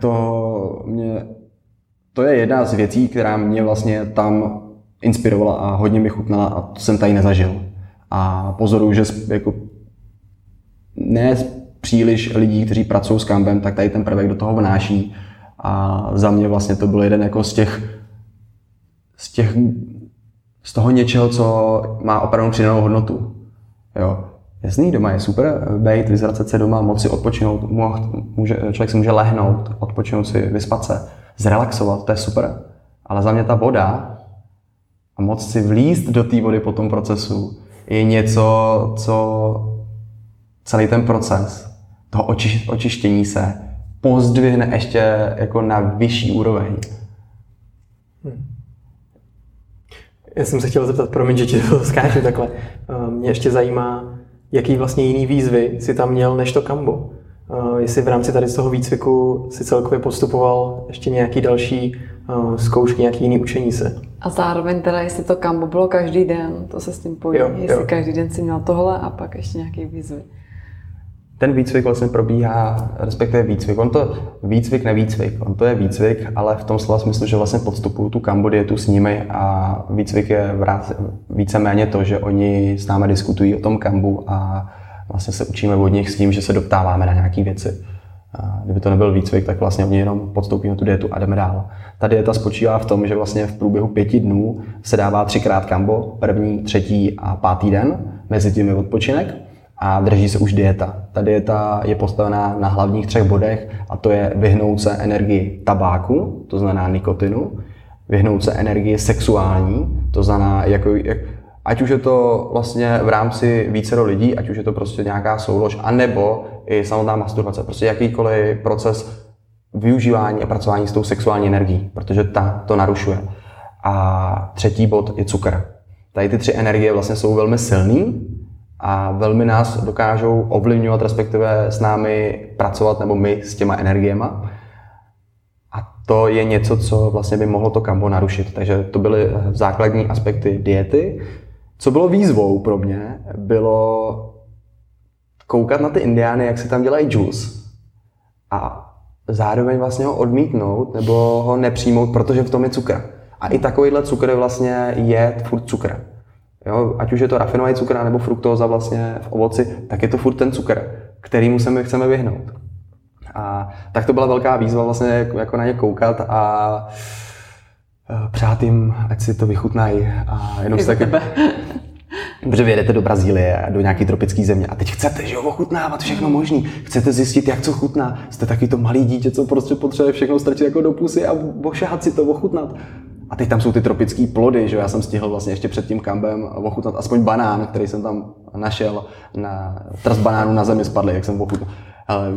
to je jedna z věcí, která mě vlastně tam inspirovala a hodně mi chutnala a to jsem tady nezažil. A pozoruju, že jako ne příliš lidí, kteří pracují s kambem, tak tady ten prvek do toho vnáší a za mě vlastně to byl jeden jako z toho něčeho, co má opravdu přidanou hodnotu. Jo. Jasný, doma je super, bejt, vyzvracet se doma, moci odpočinout, člověk si může lehnout, odpočinout si, vyspat se, zrelaxovat, to je super. Ale za mě ta voda a moc si vlízt do té vody po tom procesu je něco, co celý ten proces toho očištění se pozdvihne ještě jako na vyšší úroveň. Já jsem se chtěl zeptat, promiň, že ti to skáču takhle. Mě ještě zajímá, jaký vlastně jiný výzvy si tam měl než to kambo. Jestli v rámci tady z toho výcviku si celkově postupoval ještě nějaký další zkoušky, nějaký jiný učení se. A zároveň teda, jestli to kambo bylo každý den, to se s tím pojí, jestli každý den si měl tohle a pak ještě nějaký výzvy. Ten výcvik vlastně probíhá, respektive výcvik. On to je výcvik, ale v tom slova smyslu, že vlastně podstupuju tu kambo dietu s nimi a výcvik je víceméně to, že oni s námi diskutují o tom kambu a vlastně se učíme od nich s tím, že se doptáváme na nějaké věci. A kdyby to nebyl výcvik, tak vlastně oni jenom podstoupíme tu dietu a jdeme dál. Ta dieta spočívá v tom, že vlastně v průběhu 5 dnů se dává 3krát kambo, 1., 3. a 5. den, mezi tím je odpočinek. A drží se už dieta. Ta dieta je postavená na hlavních 3 bodech a to je vyhnout se energii tabáku, to znamená nikotinu, vyhnout se energii sexuální, to znamená, ať už je to vlastně v rámci vícero lidí, ať už je to prostě nějaká soulož, anebo i samotná masturbace, prostě jakýkoliv proces využívání a pracování s tou sexuální energií, protože ta to narušuje. A 3. bod je cukr. Tady ty 3 energie vlastně jsou velmi silný, a velmi nás dokážou ovlivňovat, respektive s námi pracovat, nebo my s těma energiema. A to je něco, co vlastně by mohlo to kambo narušit. Takže to byly základní aspekty diety. Co bylo výzvou pro mě, bylo koukat na ty indiány, jak se tam dělají džus. A zároveň vlastně ho odmítnout, nebo ho nepřijmout, protože v tom je cukr. A i takovýhle cukr vlastně je furt cukr. Jo, ať už je to rafinovaný cukr nebo fruktóza vlastně v ovoci, tak je to furt ten cukr, kterýmu se my chceme vyhnout. A tak to byla velká výzva vlastně jako na ně koukat a přát jim, ať si to vychutnají a jenom se taky... Protože vy jedete do Brazílie, do nějaký tropické země a teď chcete, že jo, ochutnávat všechno možný. Chcete zjistit, jak co chutná. Jste taky to malý dítě, co prostě potřebuje všechno strčit jako do pusy a ošahat si to, ochutnat. A teď tam jsou ty tropické plody, že já jsem stihl vlastně ještě před tím kambem ochutnat aspoň banán, který jsem tam našel, tras banánů na zemi spadly, jak jsem ochutnal. Ale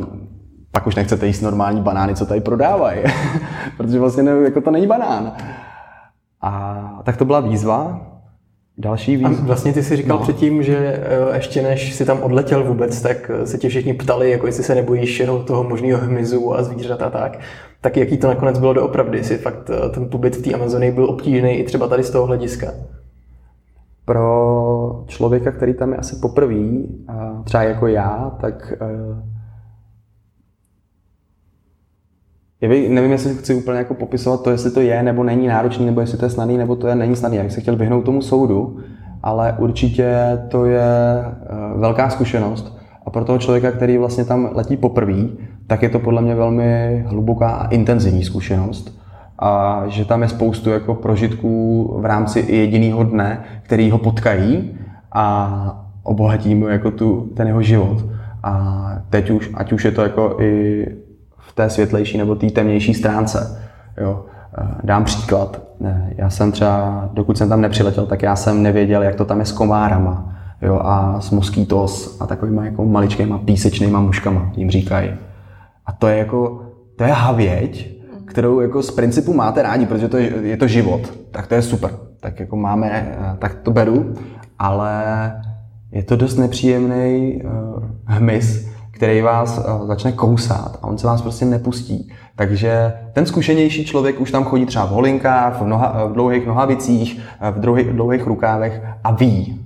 pak už nechcete jíst normální banány, co tady prodávají, protože vlastně jako to není banán. A tak to byla výzva. Další výzva. A vlastně ty si říkal předtím, že ještě než si tam odletěl vůbec, tak se tě všichni ptali, jako jestli se nebojíš jenom toho možného hmyzu a zvířat a tak. Tak jaký to nakonec bylo doopravdy? Jestli fakt ten pobyt v té Amazonii byl obtížný i třeba tady z toho hlediska? Pro člověka, který tam je asi poprvé, třeba jako já, tak nevím, jestli chci úplně jako popisovat to, jestli to je nebo není náročný, nebo jestli to je snadný, nebo to je není snadný. Já bych se chtěl vyhnout tomu soudu, ale určitě to je velká zkušenost. A pro toho člověka, který vlastně tam letí poprvé, tak je to podle mě velmi hluboká a intenzivní zkušenost. A že tam je spoustu jako prožitků v rámci jedinýho dne, který ho potkají a obohatí mu jako ten jeho život. A teď už, ať už je to jako i v té světlejší nebo té temnější stránce. Jo. Dám příklad. Já jsem třeba, dokud jsem tam nepřiletěl, tak já jsem nevěděl, jak to tam je s komárama, jo, a s moskýtos a takovýma jako maličkýma písečnýma muškama, jim říkají. A to je jako, to je havěť, kterou jako z principu máte rádi, protože to je to život, tak to je super. Tak jako máme, tak to beru, ale je to dost nepříjemný hmyz, který vás začne kousat a on se vás prostě nepustí. Takže ten zkušenější člověk už tam chodí třeba v holinkách, v dlouhých nohavicích, v dlouhých rukávech a ví.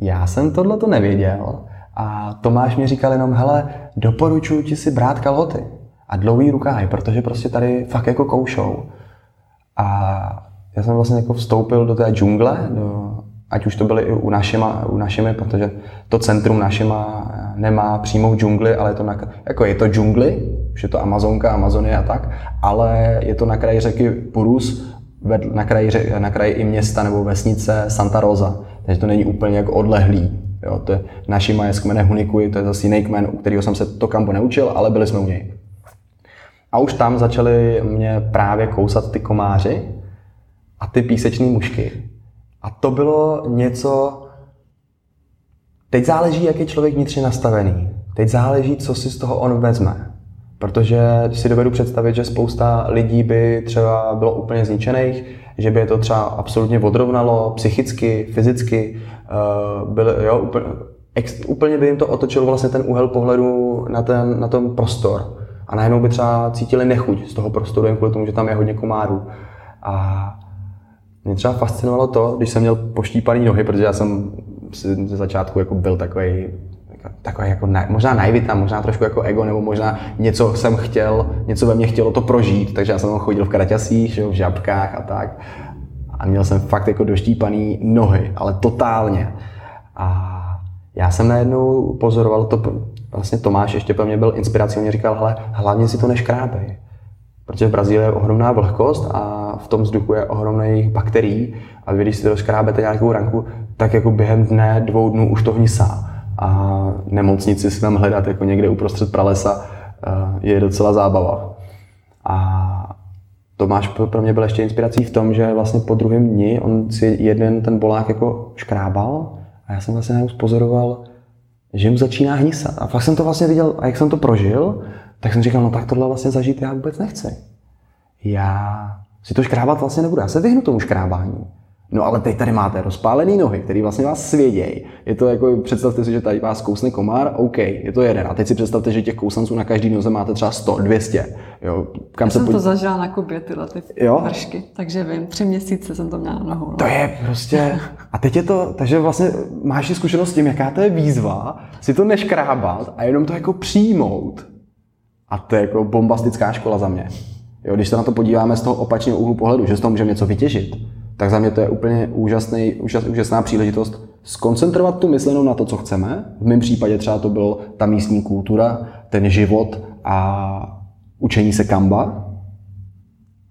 Já jsem tohle to nevěděl a Tomáš mi říkal jenom, hele, doporučuji ti si brát kalhoty a dlouhý rukávy, protože prostě tady fakt jako koušou. A já jsem vlastně jako vstoupil do té džungle, ať už to byly i u našimi, protože to centrum Našima nemá přímou džungli, ale je to, jako je to džungli, už je to Amazonka, Amazonie a tak, ale je to na kraji řeky Purus, na kraji i města nebo vesnice Santa Rosa, takže to není úplně jako odlehlý. Jo, to je, Našima je z kmene Huni Kuin, to je zase jiný kmen, u kterého jsem se to Kambo neučil, ale byli jsme u něj. A už tam začaly mě právě kousat ty komáři a ty píseční mušky. A to bylo něco... Teď záleží, jak je člověk vnitřně nastavený. Teď záleží, co si z toho on vezme. Protože si dovedu představit, že spousta lidí by třeba bylo úplně zničených, že by je to třeba absolutně odrovnalo psychicky, fyzicky. Úplně by jim to otočilo vlastně ten úhel pohledu na ten prostor. A najednou by třeba cítili nechuť z toho prostoru, jen kvůli tomu, že tam je hodně komárů. A mě třeba fascinovalo to, když jsem měl poštípaný nohy, protože já jsem ze začátku jako byl takový jako možná naivita, možná trošku jako ego, nebo možná něco ve mně chtělo to prožít, takže já jsem chodil v kraťasích, v žabkách a tak. A měl jsem fakt jako doštípaný nohy, ale totálně. A já jsem najednou pozoroval to, vlastně Tomáš ještě pro mě byl inspirací, on mě říkal, hele, hlavně si to neškrábej. Protože v Brazílii je ohromná vlhkost a v tom vzduchu je ohromných bakterií a vy, když si to rozkrábete nějakou ranku, tak jako během dne, 2 dnů už to hnisá. A nemocnici si tam hledat jako někde uprostřed pralesa je docela zábava. A Tomáš pro mě byl ještě inspirací v tom, že vlastně po druhém dni on si jeden ten bolák jako škrábal a já jsem vlastně najednou pozoroval, že mu začíná hnisat. A fakt jsem to vlastně viděl, a jak jsem to prožil, tak jsem říkal, no tak tohle vlastně zažít já vůbec nechci. Já si to škrábat vlastně nebudu, já se vyhnu tomu škrábání. No ale teď tady máte rozpálený nohy, který vlastně vás svěděj. Je to jako, představte si, že tady vás kousne komár, OK, je to jeden. A teď si představte, že těch kousanců na každý noze máte třeba 100, 200. Jo, kam já jsem to zažila na Kubě, tyhle ty vršky, takže vím, 3 měsíce jsem to měla nohou. No. To je prostě, a teď je to, takže vlastně máš zkušenost s tím, jaká to je výzva, si to neškrábat a jenom to jako přijmout. A to je jako bombastická škola za mě. Jo, když se na to podíváme z toho opačného úhlu pohledu, že z toho můžeme něco vytěžit, tak za mě to je úplně úžasná příležitost skoncentrovat tu myslenou na to, co chceme. V mém případě třeba to byla ta místní kultura, ten život a učení se kamba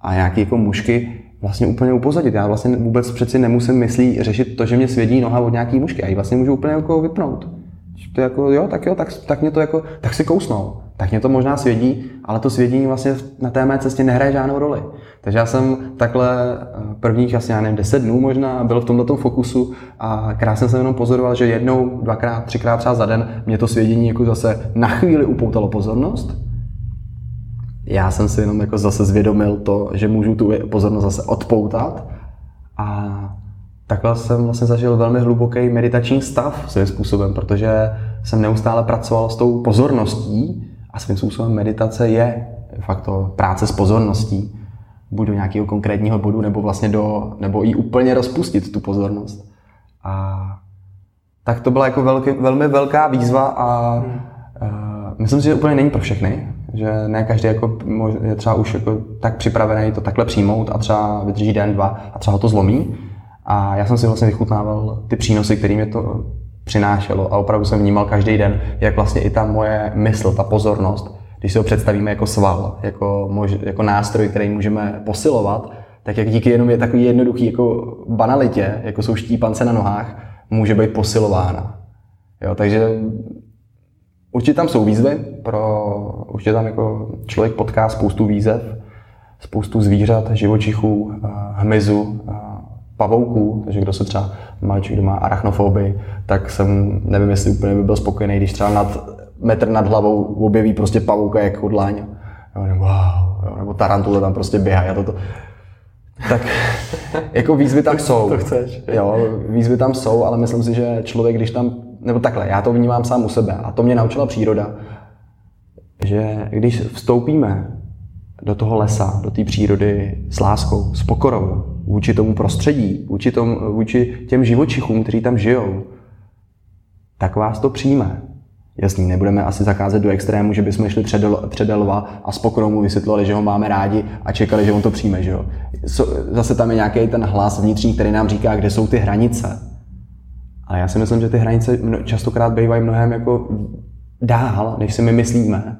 a nějaké jako mušky vlastně úplně upozadit. Já vlastně vůbec přeci nemusím myslí řešit to, že mě svědí noha od nějaký mušky. Já ji vlastně můžu úplně jako vypnout. To jako, tak mě to jako, tak si kousnou. Tak mě to možná svědí, ale to svědění vlastně na té mé cestě nehraje žádnou roli. Takže já jsem takhle prvních asi, já nevím, 10 dnů možná byl v tomhletom fokusu a krásně jsem jenom pozoroval, že 1, 2x, 3x třeba za den mě to svědění jako zase na chvíli upoutalo pozornost. Já jsem si jenom jako zase zvědomil to, že můžu tu pozornost zase odpoutat a takhle jsem vlastně zažil velmi hluboký meditační stav svým způsobem, protože jsem neustále pracoval s tou pozorností a svým způsobem meditace je fakt to práce s pozorností. Buď do nějakého konkrétního bodu, nebo vlastně nebo i úplně rozpustit tu pozornost. A tak to byla jako velmi velká výzva a myslím si, že úplně není pro všechny. Že ne každý jako je třeba už jako tak připravený to takhle přijmout a třeba vydrží den, 2 a třeba ho to zlomí. A já jsem si vlastně vychutnával ty přínosy, které mě to přinášelo a opravdu jsem vnímal každý den, jak vlastně i ta moje mysl, ta pozornost, když si ho představíme jako sval, jako nástroj, který můžeme posilovat, tak jak díky jenom je takový jednoduchý jako banalitě, jako jsou štípance na nohách, může být posilována. Jo, takže určitě tam jsou výzvy, určitě tam jako člověk potká spoustu výzev, spoustu zvířat, živočichů, hmyzu, pavouků, takže kdo se třeba malčí, kdo má arachnofobii, tak jsem nevím, jestli úplně by byl spokojený, když třeba metr nad hlavou objeví prostě pavouka jak udláň, nebo tarantule tam prostě běhá, Tak jako výzvy tam jsou. To chceš. Jo, výzvy tam jsou, ale myslím si, že člověk, když tam, nebo takhle, já to vnímám sám u sebe a to mě naučila příroda, že když vstoupíme do toho lesa, do té přírody s láskou, s pokorou, vůči tomu prostředí, vůči těm živočichům, kteří tam žijou, tak vás to přijme. Jasný, nebudeme asi zakázat do extrému, že bychom šli přede lva a s pokorou mu vysvětlovali, že ho máme rádi a čekali, že on to přijme, že jo. Zase tam je nějaký ten hlas vnitřní, který nám říká, kde jsou ty hranice. Ale já si myslím, že ty hranice častokrát bývají mnohem jako dál, než si my myslíme.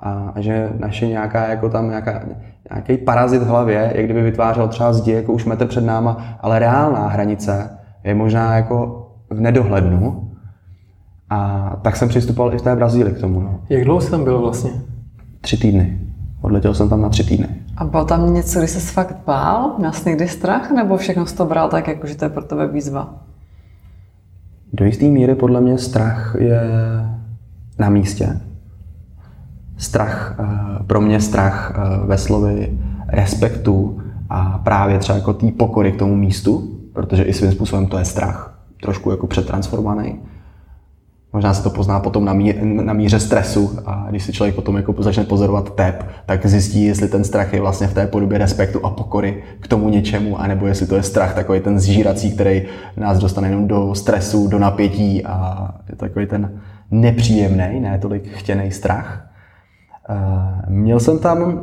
A že naše nějaký parazit v hlavě, jak kdyby vytvářel třeba zdi jako už metr před náma, ale reálná hranice je možná jako v nedohlednu. A tak jsem přistupoval i v té Brazílii k tomu. No. Jak dlouho jsi tam byl vlastně? 3 týdny. Odletěl jsem tam na 3 týdny. A byl tam něco, když jsi fakt bál? Měl jsi někdy strach? Nebo všechno jsi to bral tak, jakože to je pro tebe výzva? Do jisté míry podle mě strach je na místě. Pro mě strach ve slovy respektu a právě třeba jako té pokory k tomu místu, protože i svým způsobem to je strach, trošku jako přetransformovaný. Možná se to pozná potom na míře stresu a když si člověk potom jako začne pozorovat tep, tak zjistí, jestli ten strach je vlastně v té podobě respektu a pokory k tomu něčemu, anebo jestli to je strach takový ten zžírací, který nás dostane jenom do stresu, do napětí a je takový ten nepříjemný, ne tolik chtěný strach. Měl jsem tam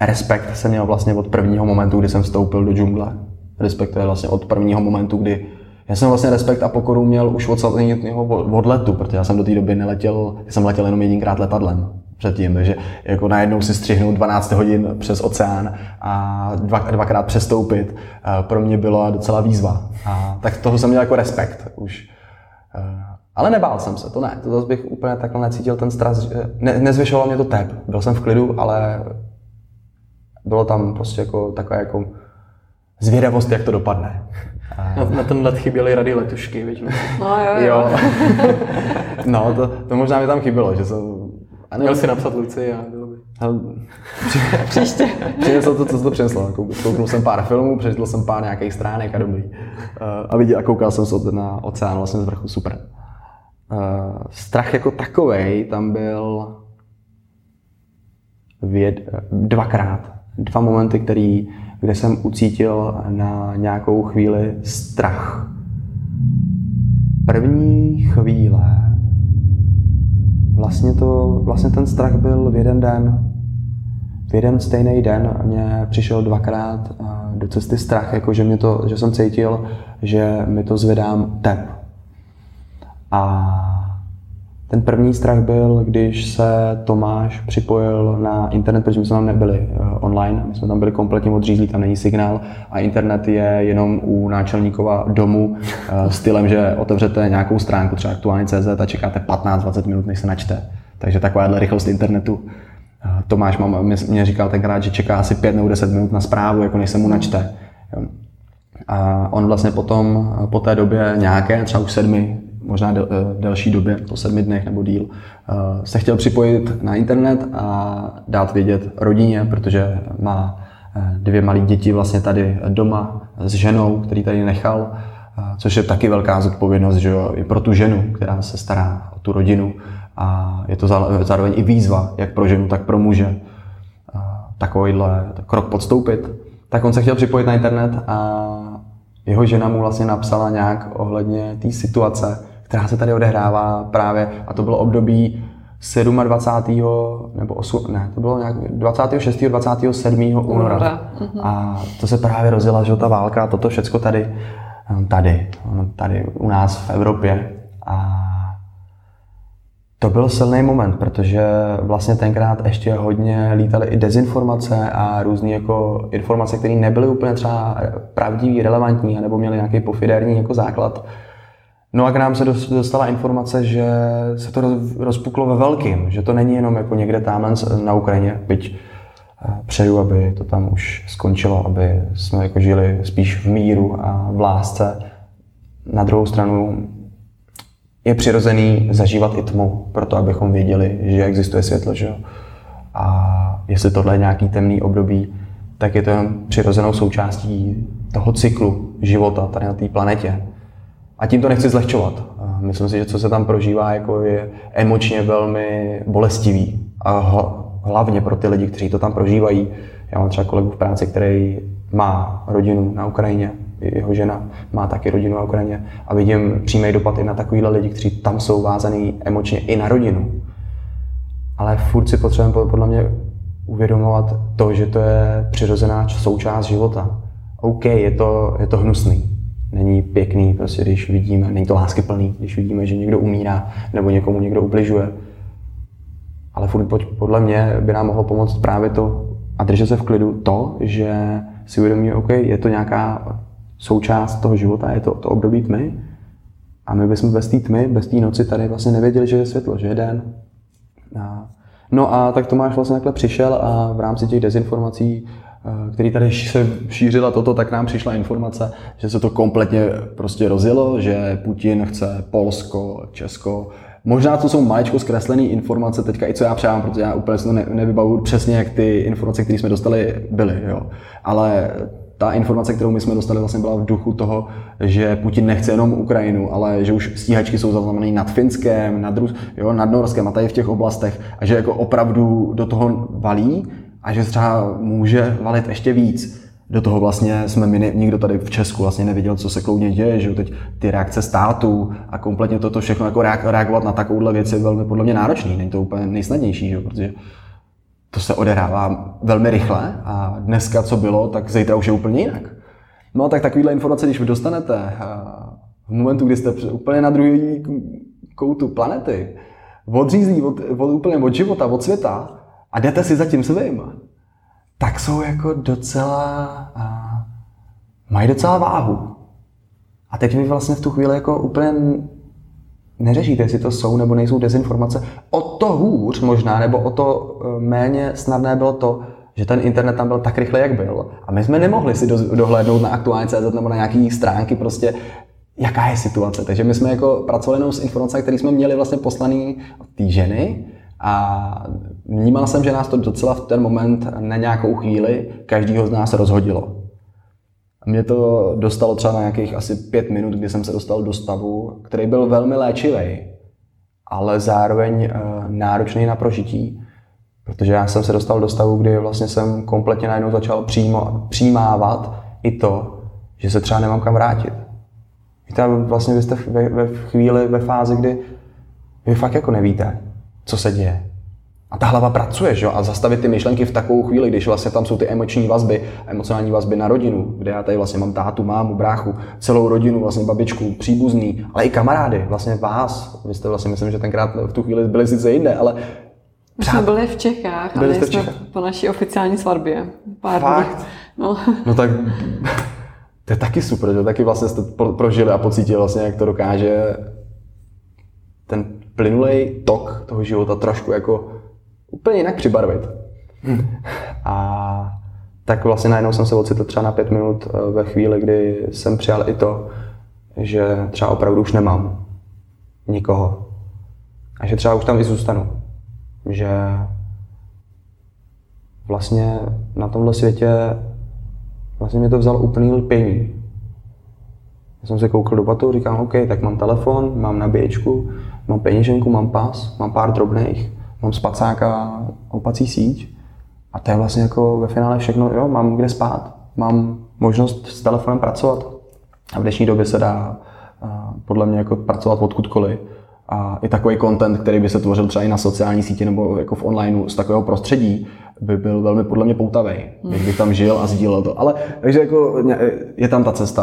respekt, jsem měl vlastně od prvního momentu, kdy jsem vstoupil do džungle. Respekt to je vlastně od prvního momentu, kdy já jsem vlastně respekt a pokoru měl už od samotného odletu, protože já jsem do té doby neletěl, jsem letěl jenom jedinkrát letadlem předtím, takže jako najednou si střihnout 12 hodin přes oceán a dvakrát přestoupit, pro mě byla docela výzva. A tak toho jsem měl jako respekt už. Ale nebál jsem se, to ne, to zase bych úplně takhle necítil ten stres, nezvyšoval mě to tep, byl jsem v klidu, ale bylo tam prostě jako taková jako zvědavost, jak to dopadne. Na ten let chyběly rady letušky, víš? No jo. No, to možná mi tam chybělo, že jsem... Měl si napsat Lucie a bylo by. Příště. Přineslo to, co se to přineslo. Kouknul jsem pár filmů, přečetl jsem pár nějakých stránek a dobrý. A koukal jsem se na oceán vlastně z vrchu, super. Strach jako takovej tam byl dvakrát. 2 momenty, kde jsem ucítil na nějakou chvíli strach. První chvíle, vlastně ten strach byl v jeden den. V jeden stejný den mě přišel 2krát do cesty strach, jakože že jsem cítil, že mi to zvedám tep. A ten první strach byl, když se Tomáš připojil na internet, protože my jsme tam nebyli online, my jsme tam byli kompletně odřízlí, tam není signál a internet je jenom u náčelníkova domu stylem, že otevřete nějakou stránku, třeba aktuálně.cz a čekáte 15-20 minut, než se načte. Takže takováhle rychlost internetu. Tomáš mě říkal tenkrát, že čeká asi 5 nebo 10 minut na zprávu, jako než se mu načte. A on vlastně potom po té době nějaké, třeba už 7, možná delší době, po 7 dnech nebo díl, se chtěl připojit na internet a dát vědět rodině, protože má 2 malé děti vlastně tady doma s ženou, který tady nechal, což je taky velká zodpovědnost, že jo, i pro tu ženu, která se stará o tu rodinu a je to zároveň i výzva, jak pro ženu, tak pro muže, takovýhle krok podstoupit. Tak on se chtěl připojit na internet a jeho žena mu vlastně napsala nějak ohledně té situace, která se tady odehrává právě, a to bylo období 27. nebo 8, ne, to bylo nějak 26. 27. února. A to se právě rozjela, že ta válka, toto všecko tady. tady u nás v Evropě. A to byl silný moment, protože vlastně tenkrát ještě hodně lítaly i dezinformace a různé jako informace, které nebyly úplně třeba pravdivý, relevantní, nebo měly nějaký pofidérní jako základ. No a k nám se dostala informace, že se to rozpuklo ve velkým, že to není jenom jako někde tamhle na Ukrajině, byť přeju, aby to tam už skončilo, aby jsme jako žili spíš v míru a v lásce. Na druhou stranu je přirozený zažívat i tmu, proto abychom věděli, že existuje světlo, že jo. A jestli tohle je nějaký temný období, tak je to jenom přirozenou součástí toho cyklu života tady na té planetě. A tím to nechci zlehčovat. Myslím si, že co se tam prožívá, jako je emočně velmi bolestivý. A hlavně pro ty lidi, kteří to tam prožívají. Já mám třeba kolegu v práci, který má rodinu na Ukrajině. Jeho žena má taky rodinu na Ukrajině. A vidím přímý dopad i na takovýhle lidi, kteří tam jsou vázaný emočně i na rodinu. Ale furt si potřebujeme podle mě uvědomovat to, že to je přirozená součást života. OK, je to hnusný. Není pěkný, prostě, když vidíme, není to láskyplný, když vidíme, že někdo umírá nebo někomu někdo ubližuje. Ale furt podle mě by nám mohlo pomoct právě to a držet se v klidu to, že si uvědomíme, OK, je to nějaká součást toho života, je to období tmy a my bychom bez té tmy, bez té noci tady vlastně nevěděli, že je světlo, že je den. No a tak Tomáš vlastně takhle přišel a v rámci těch dezinformací, který tady se šířila toto, tak nám přišla informace, že se to kompletně prostě rozjelo, že Putin chce Polsko, Česko. Možná to jsou maličko zkreslené informace teďka, i co já přijám, protože já úplně si nevybavuju přesně, jak ty informace, které jsme dostali, byly. Jo. Ale ta informace, kterou my jsme dostali, vlastně byla v duchu toho, že Putin nechce jenom Ukrajinu, ale že už stíhačky jsou zaznamenané nad Finskem, nad Norskem a tady v těch oblastech a že jako opravdu do toho valí. A že třeba může valit ještě víc. Do toho vlastně jsme nikdo tady v Česku vlastně nevěděl, co se kloudně děje, že teď ty reakce států a kompletně toto všechno jako reagovat na takovouhle věc je velmi podle mě náročný. Není to úplně nejsnadnější, že? Protože to se odehrává velmi rychle a dneska co bylo, tak zítra už je úplně jinak. No a tak takovýhle informace, když vy dostanete v momentu, kdy jste úplně na druhý koutu planety, odřízlí úplně od života, od světa, a jdete si za tím svým, tak jsou jako mají docela váhu. A teď vy vlastně v tu chvíli jako úplně neřešíte, jestli to jsou nebo nejsou dezinformace. O to hůř možná, nebo o to méně snadné bylo to, že ten internet tam byl tak rychle, jak byl. A my jsme nemohli si dohlédnout na aktuálně.cz nebo na nějaký stránky prostě, jaká je situace. Takže my jsme jako pracovali jenom s informacemi, které jsme měli vlastně poslaný od té ženy. A vnímal jsem, že nás to docela v ten moment na nějakou chvíli každýho z nás rozhodilo. Mě to dostalo třeba na nějakých asi 5 minut, kdy jsem se dostal do stavu, který byl velmi léčivý, ale zároveň náročný na prožití. Protože já jsem se dostal do stavu, kdy vlastně jsem kompletně najednou začal přijímávat i to, že se třeba nemám kam vrátit. Víte, vlastně vy jste ve fázi, kdy vy fakt jako nevíte, co se děje. A ta hlava pracuje, že jo? A zastavit ty myšlenky v takovou chvíli, když vlastně tam jsou ty emocionální vazby na rodinu, kde já tady vlastně mám tátu, mámu, bráchu, celou rodinu, vlastně babičku, příbuzný, ale i kamarády, vlastně vás. Vy jste vlastně, myslím, že tenkrát v tu chvíli byli sice jinde, ale... My jsme byli v Čechách, ale jsme po naší oficiální svatbě. Pár dní. No tak... To je taky super, že taky vlastně jste prožili a pocítili vlastně, jak to dokáže ten plynulej tok toho života trošku jako úplně jinak přibarvit. A tak vlastně najednou jsem se ocitl třeba na 5 minut ve chvíli, kdy jsem přijal i to, že třeba opravdu už nemám nikoho. A že třeba už tam i zůstanu. Že vlastně na tomhle světě vlastně mě to vzalo úplný lpění. Já jsem se koukl do batu, říkám, OK, tak mám telefon, mám nabíječku, mám peněženku, mám pas, mám pár drobných, mám spacáka, opací síť. A to je vlastně jako ve finále všechno, jo, mám kde spát, mám možnost s telefonem pracovat. A v dnešní době se dá podle mě jako pracovat odkudkoliv. A i takový content, který by se tvořil třeba i na sociální síti nebo jako v onlineu z takového prostředí, by byl velmi podle mě poutavý, jak bych tam žil a sdílel to. Ale takže jako je tam ta cesta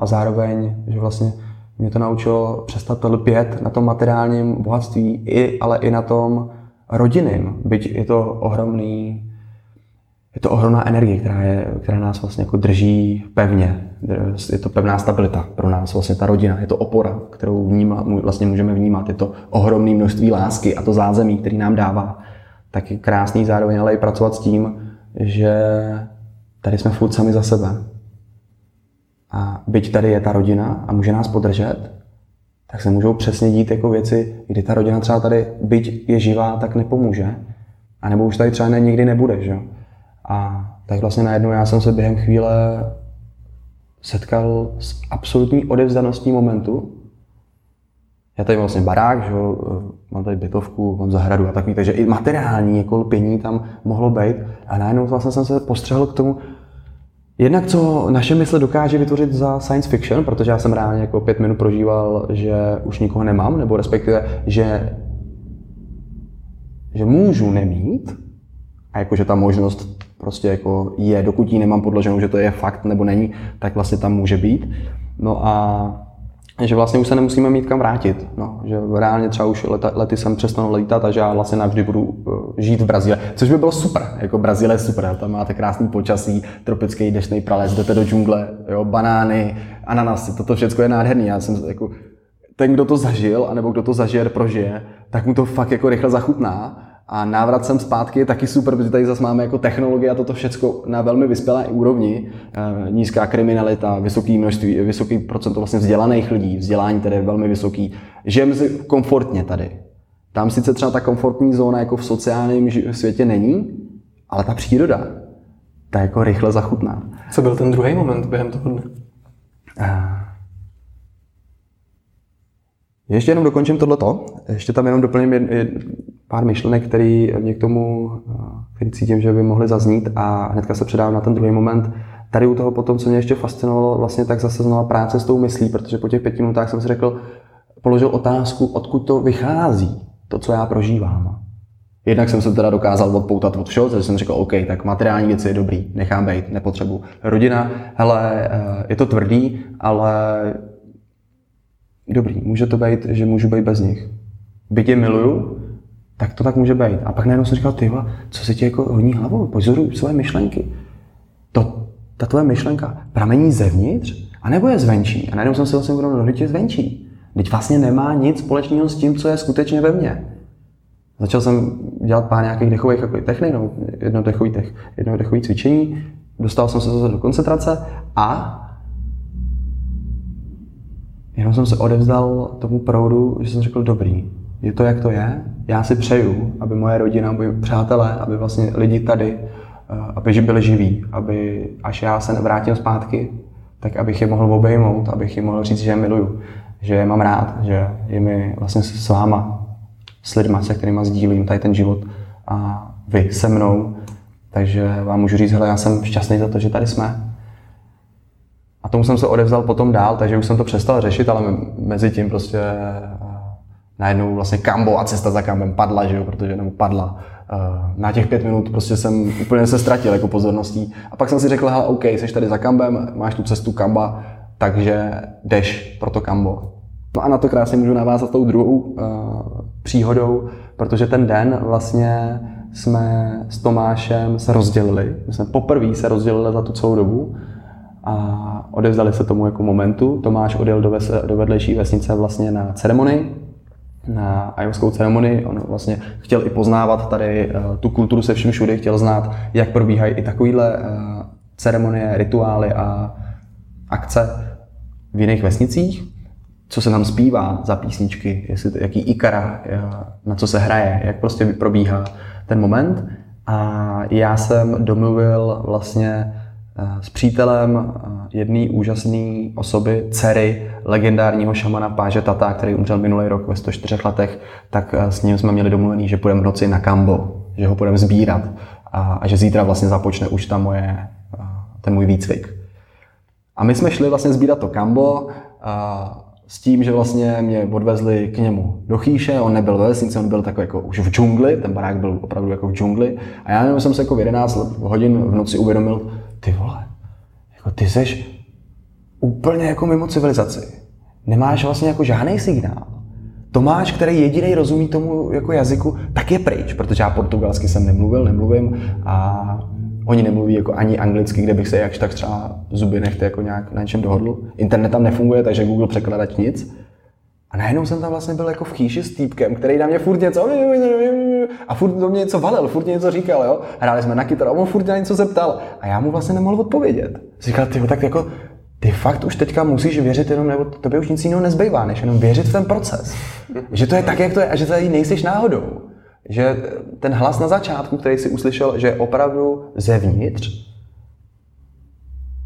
a zároveň, že vlastně mě to naučilo přestat lpět na tom materiálním bohatství, ale i na tom rodinným, byť je to ohromný, je to ohromná energie, která nás vlastně jako drží pevně. Je to pevná stabilita pro nás, vlastně ta rodina, je to opora, kterou vlastně můžeme vnímat, je to ohromné množství lásky a to zázemí, který nám dává. Tak je krásný zároveň, ale i pracovat s tím, že tady jsme furt sami za sebe. A byť tady je ta rodina a může nás podržet, tak se můžou přesně dít jako věci, kdy ta rodina třeba tady, byť je živá, tak nepomůže. A nebo už tady třeba nikdy nebude, že? A tak vlastně najednou já jsem se během chvíle setkal s absolutní odevzdaností momentu. Já tady mám vlastně barák, že? Mám tady bytovku, mám zahradu a takový, takže i materiální jako lpění tam mohlo být. A najednou vlastně jsem se postřehl k tomu, jednak co naše mysl dokáže vytvořit za science fiction, protože já jsem reálně jako 5 minut prožíval, že už nikoho nemám, nebo respektive, že můžu nemít, a jakože ta možnost prostě jako je, dokud ji nemám podloženou, že to je fakt nebo není, tak vlastně tam může být. No a že vlastně už se nemusíme mít kam vrátit, no, že reálně třeba už lety jsem přestanu létat a že já vlastně navždy budu žít v Brazílii, což by bylo super, jako Brazílie je super, tam máte krásný počasí, tropický deštný prales, jdete do džungle, jo, banány, ananasy, toto všechno je nádherný, já jsem jako, ten, kdo to zažil, anebo kdo to zažije, prožije, tak mu to fakt jako rychle zachutná. A návrat sem zpátky je taky super, protože tady zase máme jako technologie a toto všecko na velmi vyspělé úrovni. Nízká kriminalita, vysoký procento vlastně vzdělaných lidí, vzdělání tady je velmi vysoký. Žijeme si komfortně tady. Tam sice třeba ta komfortní zóna jako v sociálním světě není, ale ta příroda, ta jako rychle zachutná. Co byl ten druhý moment během toho dne? Ještě jenom dokončím tohleto, ještě tam jenom doplním pár myšlenek, který mě k tomu, který cítím, že by mohly zaznít a hnedka se předávám na ten druhý moment. Tady u toho potom, co mě ještě fascinovalo, vlastně tak zase znova práce s tou myslí, protože po těch 5 minutách jsem si řekl, položil otázku, odkud to vychází, to, co já prožívám. Jednak jsem se teda dokázal odpoutat od všeho, takže jsem řekl, OK, tak materiální věci je dobrý, nechám být, nepotřebuji. Rodina, hele, je to tvrdý, ale dobrý, může to být, že můžu být bez nich. Byť je miluju, tak to tak může být. A pak najednou jsem říkal, tyhle, co se ti jako honí hlavou, pozoruj své myšlenky. Ta tvoje myšlenka pramení zevnitř, anebo je zvenčí. A najednou jsem si vlastně uvědomil, že je zvenčí. Teď vlastně nemá nic společného s tím, co je skutečně ve mně. Začal jsem dělat pár nějakých dechových technik, nebo jednodechové cvičení. Dostal jsem se zase do koncentrace a jenom jsem se odevzdal tomu proudu, že jsem řekl, dobrý, je to, jak to je. Já si přeju, aby moje rodina, moji přátelé, aby vlastně lidi tady, aby byli živí, aby až já se vrátím zpátky, tak abych je mohl obejmout, abych jim mohl říct, že je miluju, že je mám rád, že je mi vlastně s váma, s lidma, se kterýma sdílím tady ten život a vy se mnou. Takže vám můžu říct, hele, já jsem šťastný za to, že tady jsme. A tomu jsem se odevzdal potom dál, takže už jsem to přestal řešit, ale mezi tím prostě najednou vlastně Kambo a cesta za Kambem padla, že jo, protože jenom padla. Na těch 5 minut prostě jsem úplně se ztratil jako pozorností. A pak jsem si řekl, hele, OK, jsi tady za Kambem, máš tu cestu Kamba, takže jdeš pro to Kambo. No a na to krásně můžu navázat tou druhou příhodou, protože ten den vlastně jsme s Tomášem se rozdělili. My jsme poprvé se rozdělili za tu celou dobu. A odevzdali se tomu jako momentu. Tomáš odjel do vedlejší vesnice vlastně na ceremonii, na ajovskou ceremonii. On vlastně chtěl i poznávat tady tu kulturu se vším všudy, chtěl znát, jak probíhají i takovýhle ceremonie, rituály a akce v jiných vesnicích. Co se tam zpívá za písničky, jaký ikara, na co se hraje, jak prostě probíhá ten moment. A já jsem domluvil vlastně s přítelem jedné úžasné osoby, dcery legendárního šamana Páže Tata, který umřel minulý rok ve 104 letech, tak s ním jsme měli domluvený, že půjdeme v noci na Kambo, že ho půjdeme sbírat a že zítra vlastně započne už ten můj výcvik. A my jsme šli vlastně sbírat to Kambo, s tím, že vlastně mě odvezli k němu do chýše, on nebyl ve vesnici, on byl takový jako už v džungli, ten barák byl opravdu jako v džungli a já nevím, jsem se jako v 11 hodin v noci uvědomil, ty vole, jako ty seš úplně jako mimo civilizaci, nemáš vlastně jako žádný signál. Tomáš, který jediný rozumí tomu jako jazyku, tak je pryč, protože já portugalsky jsem nemluvil, nemluvím a oni nemluví jako ani anglicky, kde bych se jakž tak třeba zuby nechte jako nějak na něčem dohodl. Internet tam nefunguje, takže Google překladač nic. A najednou jsem tam vlastně byl jako v chýši s týpkem, který na mě furt něco a furt do mě něco valil, furt něco říkal, jo. Hráli jsme na kytaru a on furt na něco zeptal a já mu vlastně nemohl odpovědět. Říkal, tyjo, tak jako ty fakt už teďka musíš věřit jenom, nebo tobě už nic jiného nezbývá, než jenom věřit v ten proces. Že to je tak, jak to je a že tady nejseš náhodou. Že ten hlas na začátku, který jsi uslyšel, že je opravdu zevnitř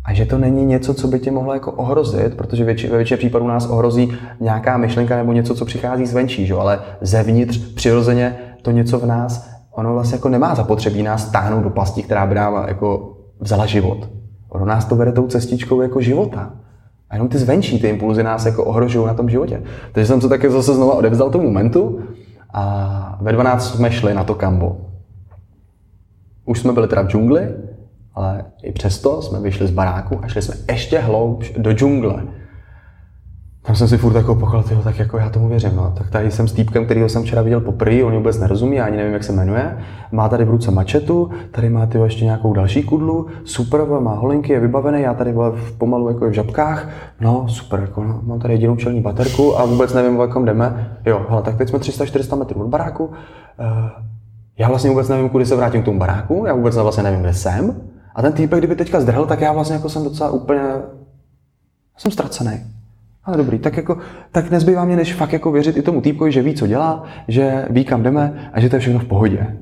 a že to není něco, co by tě mohlo jako ohrozit, protože ve většině případů nás ohrozí nějaká myšlenka nebo něco, co přichází zvenčí, že? Ale zevnitř přirozeně to něco v nás, ono vlastně jako nemá zapotřebí nás táhnout do pasti, která by nám jako vzala život. Ono nás to vede tou cestičkou jako života. A jenom ty zvenčí, ty impulzy nás jako ohrožují na tom životě. Takže jsem to také zase znova odevzdal tomu momentu. A ve 12 jsme šli na to Kambo. Už jsme byli teda v džungli, ale i přesto jsme vyšli z baráku a šli jsme ještě hloubš do džungle. Tam jsem si furt jako pochal, tyho, tak jako já tomu věřím, no. Tak tady jsem s týpkem, kterýho jsem včera viděl poprvé, on vůbec nerozumí, já ani nevím, jak se jmenuje. Má tady v ruce mačetu, tady má tyho ještě nějakou další kudlu, super, má holinky, je vybavený, já tady pomalu jako je v žabkách, no super, jako, no, mám tady jedinou čelní baterku a vůbec nevím, o jakom jdeme. Jo, hele, tak teď jsme 300-400 metrů od baráku, já vlastně vůbec nevím, kudy se vrátím k tomu baráku, já vůbec vlastně nevím, kde jsem. A ten týpek, kdyby teďka zdrhl, tak já vlastně jako jsem docela úplně, jsem ztracený. Ale dobrý, tak jako, tak nezbývá mě, než fakt jako věřit i tomu týpkovi, že ví, co dělá, že ví, kam jdeme a že to je všechno v pohodě.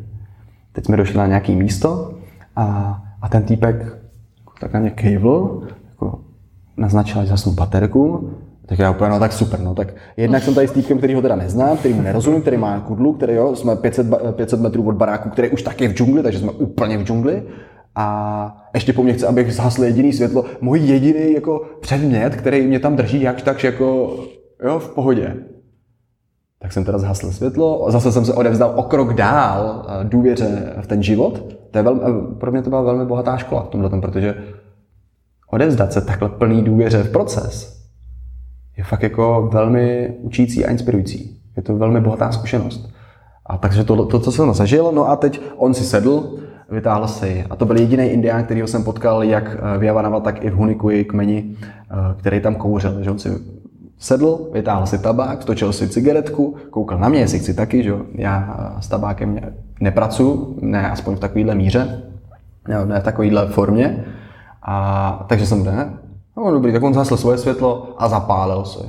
Teď jsme došli na nějaké místo a ten týpek jako tak na mě kejvl, jako naznačil, že zasnu baterku. Tak já úplně, no tak super, no tak jednak jsem tady s týpkem, který ho teda neznám, který mu nerozumím, který má kudlu, který jo, jsme 500 metrů od baráku, který už taky je v džungli, takže jsme úplně v džungli. A ještě po mně chce, abych zhasl jediný světlo, můj jediný jako předmět, který mě tam drží jakž takž jako jo, v pohodě. Tak jsem teda zhasl světlo, zase jsem se odevzdal o krok dál důvěře v ten život. To je pro mě to byla velmi bohatá škola v tomhletom, protože odevzdat se takhle plný důvěře v proces je fakt jako velmi učící a inspirující. Je to velmi bohatá zkušenost. A takže to co jsem zažil, no a teď on si sedl, vytáhl si. A to byl jediný indián, kterýho jsem potkal jak v Yawanawá, tak i v Huni Kuin kmeni, který tam kouřil. Takže on si sedl, vytáhl si tabák, stočil si cigaretku, koukal na mě, jestli chci taky, že jo. Já s tabákem nepracuju, ne aspoň v takovýhle míře, ne v takovýhle formě. A takže jsem ne. No dobrý, tak on zhasl svoje světlo a zapálil si.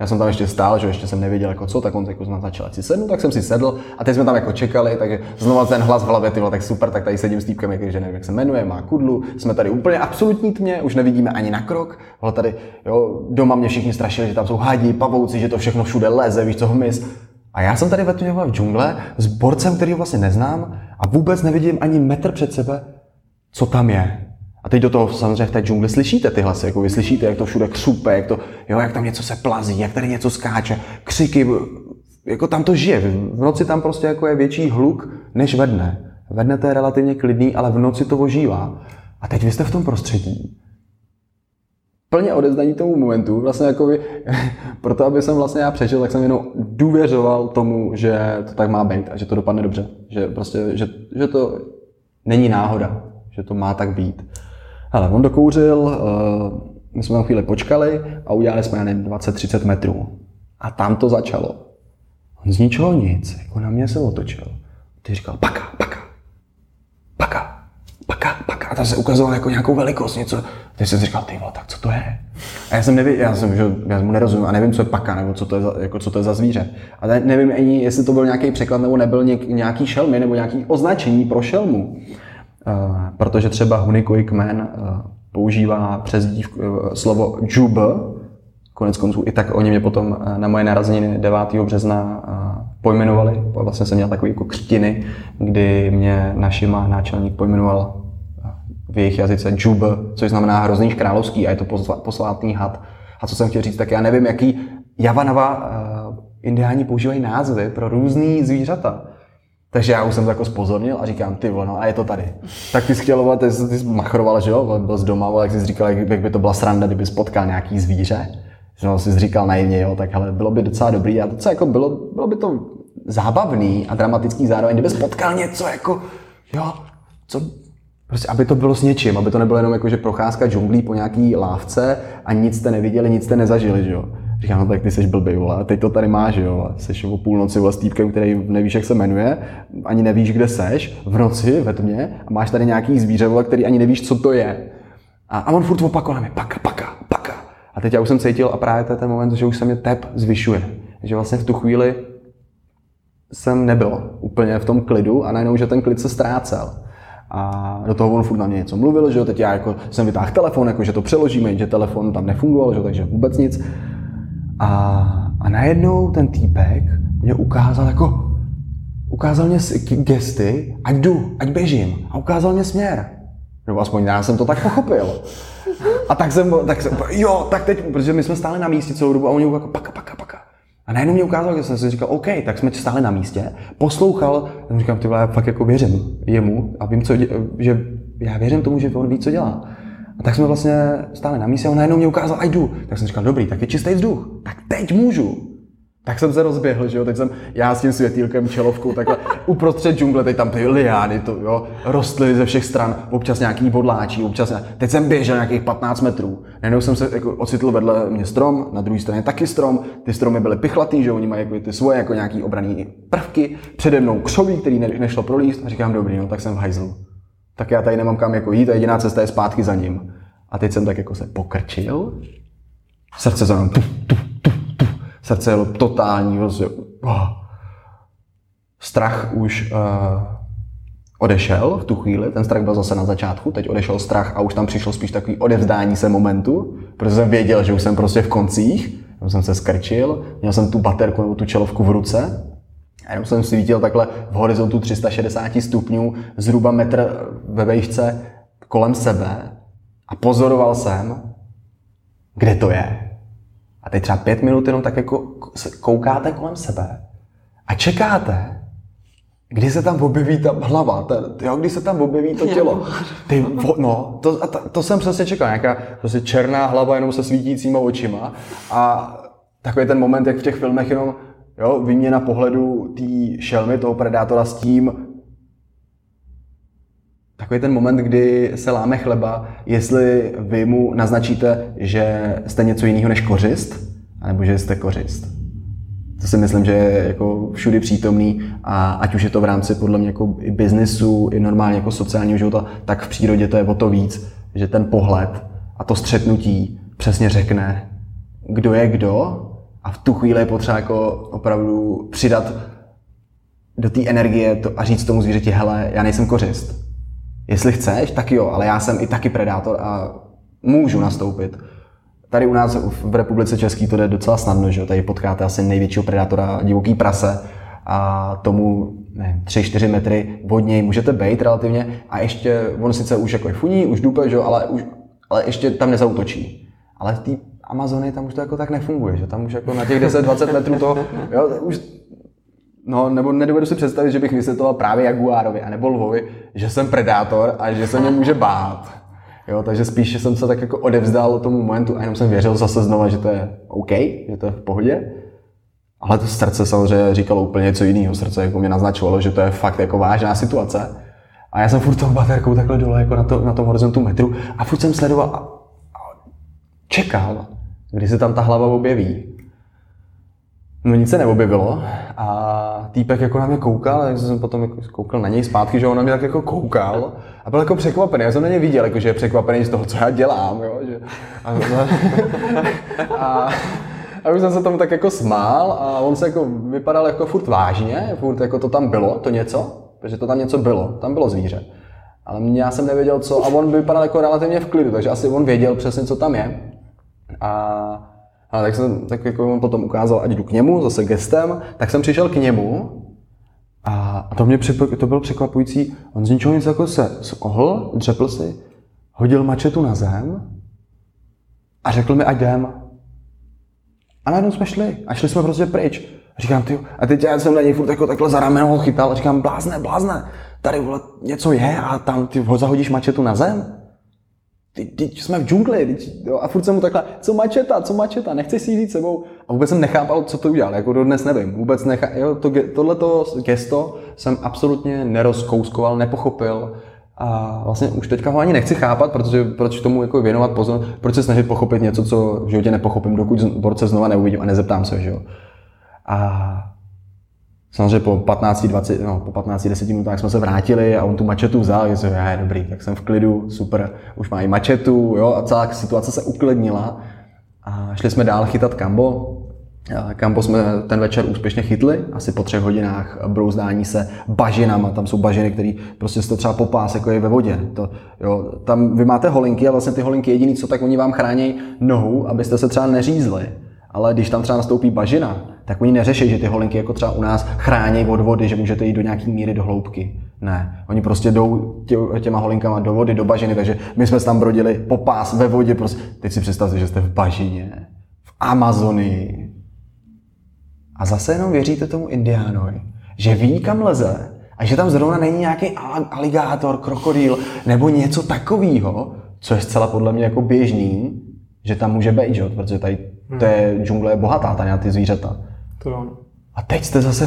Já jsem tam ještě stál, že ještě jsem nevěděl jako co, tak on jako začal si sednout, tak jsem si sedl a teď jsme tam jako čekali, takže znovu ten hlas v hlavě, ty vole, tak super, tak tady sedím s týpkem, jakže nevím, jak se jmenuje, má kudlu, jsme tady úplně absolutní tmě, už nevidíme ani na krok, ale tady, jo, doma mě všichni strašili, že tam jsou hadi, pavouci, že to všechno všude leze, víš co, hmyz. A já jsem tady ve tmě v džungle s borcem, kterýho vlastně neznám a vůbec nevidím ani metr před sebe, co tam je. A teď do toho samozřejmě v té džungli slyšíte ty hlasy, jako vy slyšíte, jak to všude křupe, jak to, jo, jak tam něco se plazí, jak tady něco skáče, křiky, jako tam to žije. V noci tam prostě jako je větší hluk než ve dne. Ve dne to je relativně klidný, ale v noci to ožívá. A teď vy jste v tom prostředí. Plně odevzdaní tomu momentu, vlastně jako by, proto aby jsem vlastně já přežil, tak jsem jenom důvěřoval tomu, že to tak má být a že to dopadne dobře. Že prostě, že to není náhoda, že to má tak být. Hele, on dokouřil, my jsme tam chvíli počkali a udělali jsme, já nevím, 20-30 metrů. A tam to začalo. On z ničeho nic, jako na mě se otočil. Ty říkal paka. A tam se ukazoval jako nějakou velikost, něco. Teď jsem si říkal, ty vole, tak co to je? A já jsem nevěděl, já mu nerozumím a nevím, co je paka, nebo co to je za, jako, co to je za zvíře. A nevím ani, jestli to byl nějaký překlad, nebo nebyl nějaký šelmy, nebo nějaký označení pro šelmu. Protože třeba Huni Kuin kmen používá přezdívku slovo Yube, koneckonců i tak oni mě potom na moje narozeniny 9. března pojmenovali, vlastně jsem měl takový jako křtiny, kdy mě Našima náčelník pojmenoval v jejich jazyce Yube, což znamená hrozný královský a je to posvátný had. A co jsem chtěl říct, tak já nevím, jaký Yawanawá indiáni používají názvy pro různý zvířata. Takže já už jsem to jako spozornil a říkám, ty vole, no a je to tady. Tak ty jsi chtěl, ty jsi machroval, že jo, byl z doma, jak jsi říkal, jak by to byla sranda, kdyby spotkal nějaký zvíře. No, jsi říkal naivně, jo, tak hele, bylo by docela dobrý a to, co jako bylo by to zábavný a dramatický zároveň, kdyby spotkal něco jako, jo, co, prostě, aby to bylo s něčím, aby to nebylo jenom jako, že procházka džunglí po nějaký lávce a nic jste neviděli, nic jste nezažili, že jo. Říkám, no tak ty seš blbej, vole, a teď to tady máš, jo, seš o půlnoci, vole, s týpkem, který nevíš, jak se jmenuje, ani nevíš, kde seš, v noci, ve tmě, a máš tady nějaký zvíře, vole, který ani nevíš, co to je. A on furt opakoval mi, paka. A teď já už jsem cítil, a právě to je ten moment, že už se mě tep zvyšuje. Že vlastně v tu chvíli jsem nebyl úplně v tom klidu a najednou, že ten klid se ztrácel. A do toho on furt na mě něco mluvil, že jo, teď já jako jsem vytáhl telefon, jako že to přeložíme, že telefon tam nefungoval, že takže vůbec nic. A najednou ten týpek mě ukázal jako, ukázal mě gesty, ať jdu, ať běžím, a ukázal mě směr. Nebo aspoň já jsem to tak pochopil. A tak jsem, jo, tak teď, protože my jsme stáli na místě celou dobu a oni jako paka. A najednou mě ukázal, že jsem si říkal, OK, tak jsme stáli na místě, poslouchal, a říkám, ty vole, já fakt jako věřím jemu a vím, že já věřím tomu, že on ví, co dělá. A tak jsme vlastně stáli na místě a on najednou mě ukázal, a jdu. Tak jsem říkal, dobrý, tak je čistý vzduch, tak teď můžu. Tak jsem se rozběhl, že jo, teď jsem já s tím světýlkem, čelovkou, takhle uprostřed džungle, teď tam ty liány, to jo, rostly ze všech stran, občas nějaký bodláčí, teď jsem běžel nějakých 15 metrů, najednou jsem se jako ocitl vedle mě strom, na druhé straně taky strom, ty stromy byly pichlatý, že jo, oni mají jako ty svoje jako nějaký obranný prvky, přede mnou křoví, který nešlo prolíst, a říkám, dobrý, no tak jsem v hajzlu. Tak já tady nemám kam jako jít, a jediná cesta je zpátky za ním. A teď jsem tak jako se pokrčil, srdce za mnou, srdce jelo totální, strach už odešel v tu chvíli, ten strach byl zase na začátku, teď odešel strach a už tam přišlo spíš takový odevzdání se momentu, protože jsem věděl, že už jsem prostě v koncích, jenom jsem se skrčil, měl jsem tu baterku nebo tu čelovku v ruce a jenom jsem si viděl takhle v horizontu 360 stupňů, zhruba metr ve vejšce kolem sebe a pozoroval jsem, kde to je. A teď třeba 5 minut jenom tak jako koukáte kolem sebe a čekáte, kdy se tam objeví ta hlava, kdy se tam objeví to tělo. To jsem přesně čekal, nějaká prostě černá hlava jenom se svítícíma očima a takový ten moment, jak v těch filmech jenom výměna pohledu té šelmy, toho predátora s tím, takový ten moment, kdy se láme chleba, jestli vy mu naznačíte, že jste něco jiného než kořist, anebo že jste kořist. To si myslím, že je jako všudy přítomný a ať už je to v rámci podle mě jako i biznesu, i normálně jako sociálního života, tak v přírodě to je o to víc, že ten pohled a to střetnutí přesně řekne, kdo je kdo a v tu chvíli je potřeba jako opravdu přidat do té energie a říct tomu zvířeti, hele, já nejsem kořist. Jestli chceš, tak jo, ale já jsem i taky predátor a můžu nastoupit. Tady u nás v Republice České to jde docela snadno, že jo? Tady potkáte asi největšího predátora, divoký prase a tomu 3-4 metry od něj můžete bejt relativně a ještě on sice už jako je funí, už dupe, že jo? Ale ještě tam nezautočí. Ale v té Amazonii tam už to jako tak nefunguje, že tam už jako na těch 10-20 metrů to, jo, už no, nebo nedovedu si představit, že bych vysvětloval právě jaguárovi anebo lvovi, že jsem predátor a že se mě může bát. Jo, takže spíš jsem se tak jako odevzdal tomu momentu a jenom jsem věřil zase znova, že to je OK, že to je v pohodě. Ale to srdce samozřejmě říkalo úplně něco jiného. Srdce jako mě naznačovalo, že to je fakt jako vážná situace. A já jsem furt tou baterkou takhle dole jako na tom horizontu metru a furt jsem sledoval a čekal, kdy se tam ta hlava objeví. No nic se neobjevilo a týpek jako na mě koukal, takže jsem potom jako koukal na něj zpátky, že on na mě tak jako koukal a byl jako překvapený, já jsem na něj viděl, jako, že je překvapený z toho, co já dělám, jo, že... A už jsem se tomu tak jako smál a on se jako vypadal jako furt vážně, furt jako to tam bylo, to něco, protože to tam něco bylo, tam bylo zvíře, ale já jsem nevěděl co a on vypadal jako relativně v klidu, takže asi on věděl přesně, co tam je a... A tak jsem tak jako potom ukázal, ať jdu k němu, zase gestem, tak jsem přišel k němu a to bylo překvapující. On z ničeho nic jako se ohl, dřepl si, hodil mačetu na zem a řekl mi, ať jdem. A najednou jsme šli. A šli jsme prostě pryč. A říkám, tyjo, a teď já jsem na něj furt jako takhle za rameno ho chytal a říkám, blázne, tady vole něco je a tam ty ho zahodíš mačetu na zem. Teď jsme v džungli, jo, a furt jsem mu takhle, co mačeta, nechceš si jít s sebou. A vůbec jsem nechápal, co to udělal, jako dodnes nevím, vůbec tohleto gesto jsem absolutně nerozkouskoval, nepochopil. A vlastně už teďka ho ani nechci chápat, protože proč tomu jako věnovat pozornost, proč se snažit pochopit něco, co v životě nepochopím, dokud borce znova neuvidím a nezeptám se, že jo. A samozřejmě po 15-10 minutách jsme se vrátili a on tu mačetu vzal, že je dobrý, tak jsem v klidu, super, už má i mačetu, jo, a celá situace se uklidnila. A šli jsme dál chytat kambo. Kambo jsme ten večer úspěšně chytli, asi po 3 hodinách brouzdání se bažinama, tam jsou bažiny, které prostě se to třeba popás, jako je ve vodě. To, jo, tam vy máte holinky a vlastně ty holinky jediný, co tak oni vám chrání nohu, abyste se třeba neřízli. Ale když tam třeba nastoupí bažina, tak oni neřeší, že ty holinky jako třeba u nás chrání od vody, že můžete jít do nějaký míry do hloubky. Ne, oni prostě jdou těma holinkama do vody, do bažiny, takže my jsme tam brodili popás ve vodě. Prostě. Teď si představte, že jste v bažině, v Amazonii. A zase jenom věříte tomu indiánovi, že ví, kam leze a že tam zrovna není nějaký aligátor, krokodýl nebo něco takového, co je zcela podle mě jako běžný, že tam může být, že? Protože tady to je džungle bohatá, tady na ty zvířata. To. A teď jste zase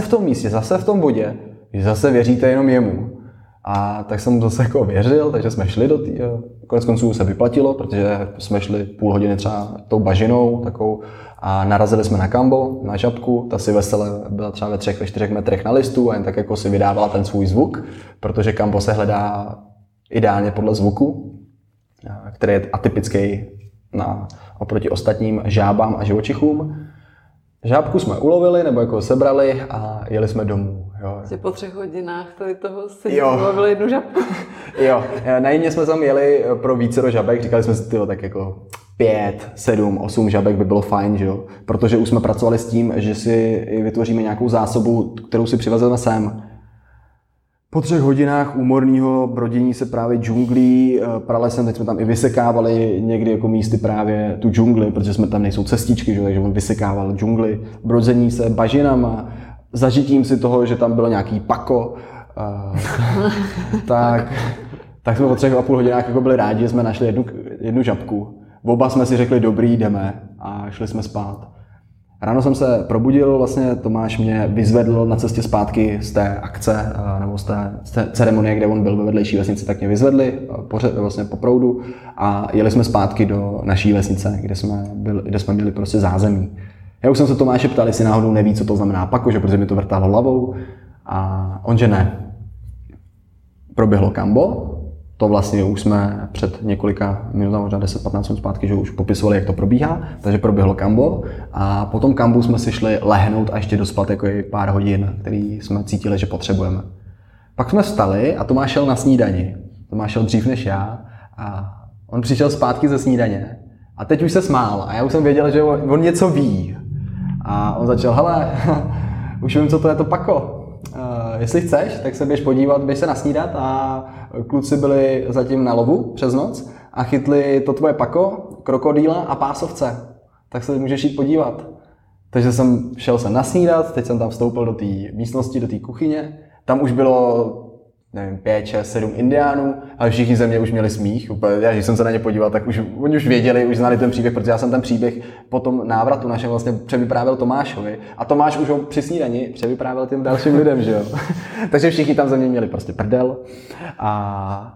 v tom místě, zase v tom vodě, že zase věříte jenom jemu. A tak jsem zase jako věřil, takže jsme šli do té, konec konců se vyplatilo, protože jsme šli půl hodiny třeba tou bažinou takovou a narazili jsme na kambo, na žabku, ta si vesele byla třeba ve 3-4 metrech na listu a jen tak jako si vydávala ten svůj zvuk, protože kambo se hledá ideálně podle zvuku, který je atypický oproti ostatním žábám a živočichům. Žábku jsme ulovili nebo jako sebrali a jeli jsme domů. Jo. Po 3 hodinách tady toho si ulovili jednu žabku. Jo, najímně jsme tam jeli pro vícero žabek, říkali jsme si tak jako 5, 7, 8 žabek by bylo fajn, že jo? Protože už jsme pracovali s tím, že si vytvoříme nějakou zásobu, kterou si přivezeme sem. Po 3 hodinách úmorného brodění se právě džunglí, pralesem, teď jsme tam i vysekávali někdy jako místy právě tu džungli, protože jsme tam nejsou cestičky, že? Takže on vysekával džungli, brodzení se bažinama, zažitím si toho, že tam bylo nějaký pako, tak jsme po 3,5 hodinách jako byli rádi, že jsme našli jednu žabku. Oba jsme si řekli dobrý, jdeme a šli jsme spát. Ráno jsem se probudil, vlastně Tomáš mě vyzvedl na cestě zpátky z té akce, nebo z té ceremonie, kde on byl ve vedlejší vesnici, tak mě vyzvedli vlastně po proudu a jeli jsme zpátky do naší vesnice, kde jsme měli prostě zázemí. Já už jsem se Tomáše ptal, jestli náhodou neví, co to znamená pako, že protože mi to vrtalo hlavou a on, že ne. Proběhlo kambo, to vlastně už jsme před několika minutami, možná 10-15 minut zpátky, že už popisovali, jak to probíhá, takže proběhlo kambo a po tom kambu jsme si šli lehnout a ještě dospat jako i pár hodin, který jsme cítili, že potřebujeme. Pak jsme vstali a Tomáš šel na snídani. Tomáš šel dřív než já a on přišel zpátky ze snídaně a teď už se smál a já už jsem věděl, že on něco ví. A on začal, hele, už vím, co to je to pako. Jestli chceš, tak se běž podívat, běž se nasnídat a kluci byli zatím na lovu přes noc a chytli to tvoje pako, krokodýla a pásovce, tak se můžeš jít podívat. Takže jsem šel se nasnídat, teď jsem tam vstoupil do té místnosti, do té kuchyně, tam už bylo nevím, 5, 6, 7 indiánů, ale všichni ze mě už měli smích. Já, když jsem se na ně podíval, tak oni už věděli, už znali ten příběh, protože já jsem ten příběh po tom návratu našem vlastně převyprávěl Tomášovi a Tomáš už ho při snídani převyprávěl těm dalším lidem, že jo. Takže všichni tam ze mě měli prostě prdel a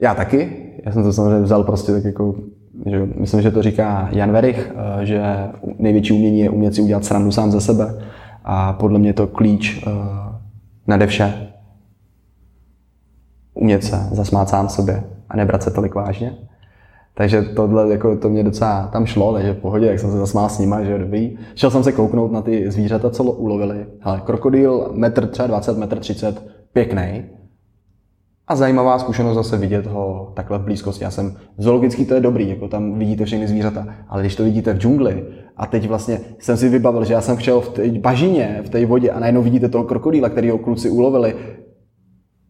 já taky. Já jsem to samozřejmě vzal prostě tak jako, že myslím, že to říká Jan Werich, že největší umění je umět si udělat srandu sám ze sebe a podle mě to klíč nade vše. Umět se zasmát sám sobě a nebrat se tolik vážně. Takže tohle jako to mě docela tam šlo, takže v pohodě, jak jsem se zasmál s nima, že dobrý. Šel jsem se kouknout na ty zvířata, co ulovili. Hele, krokodýl 1,20 m, 1,30 m, pěkný. A zajímavá zkušenost zase vidět ho takhle v blízkosti. Já jsem zoologický, to je dobrý, jako tam vidíte všechny zvířata, ale když to vidíte v džungli a teď vlastně jsem si vybavil, že já jsem chtěl v té bažině, v té vodě a najednou vidíte toho krokodýla, kterýho kluci ulovili.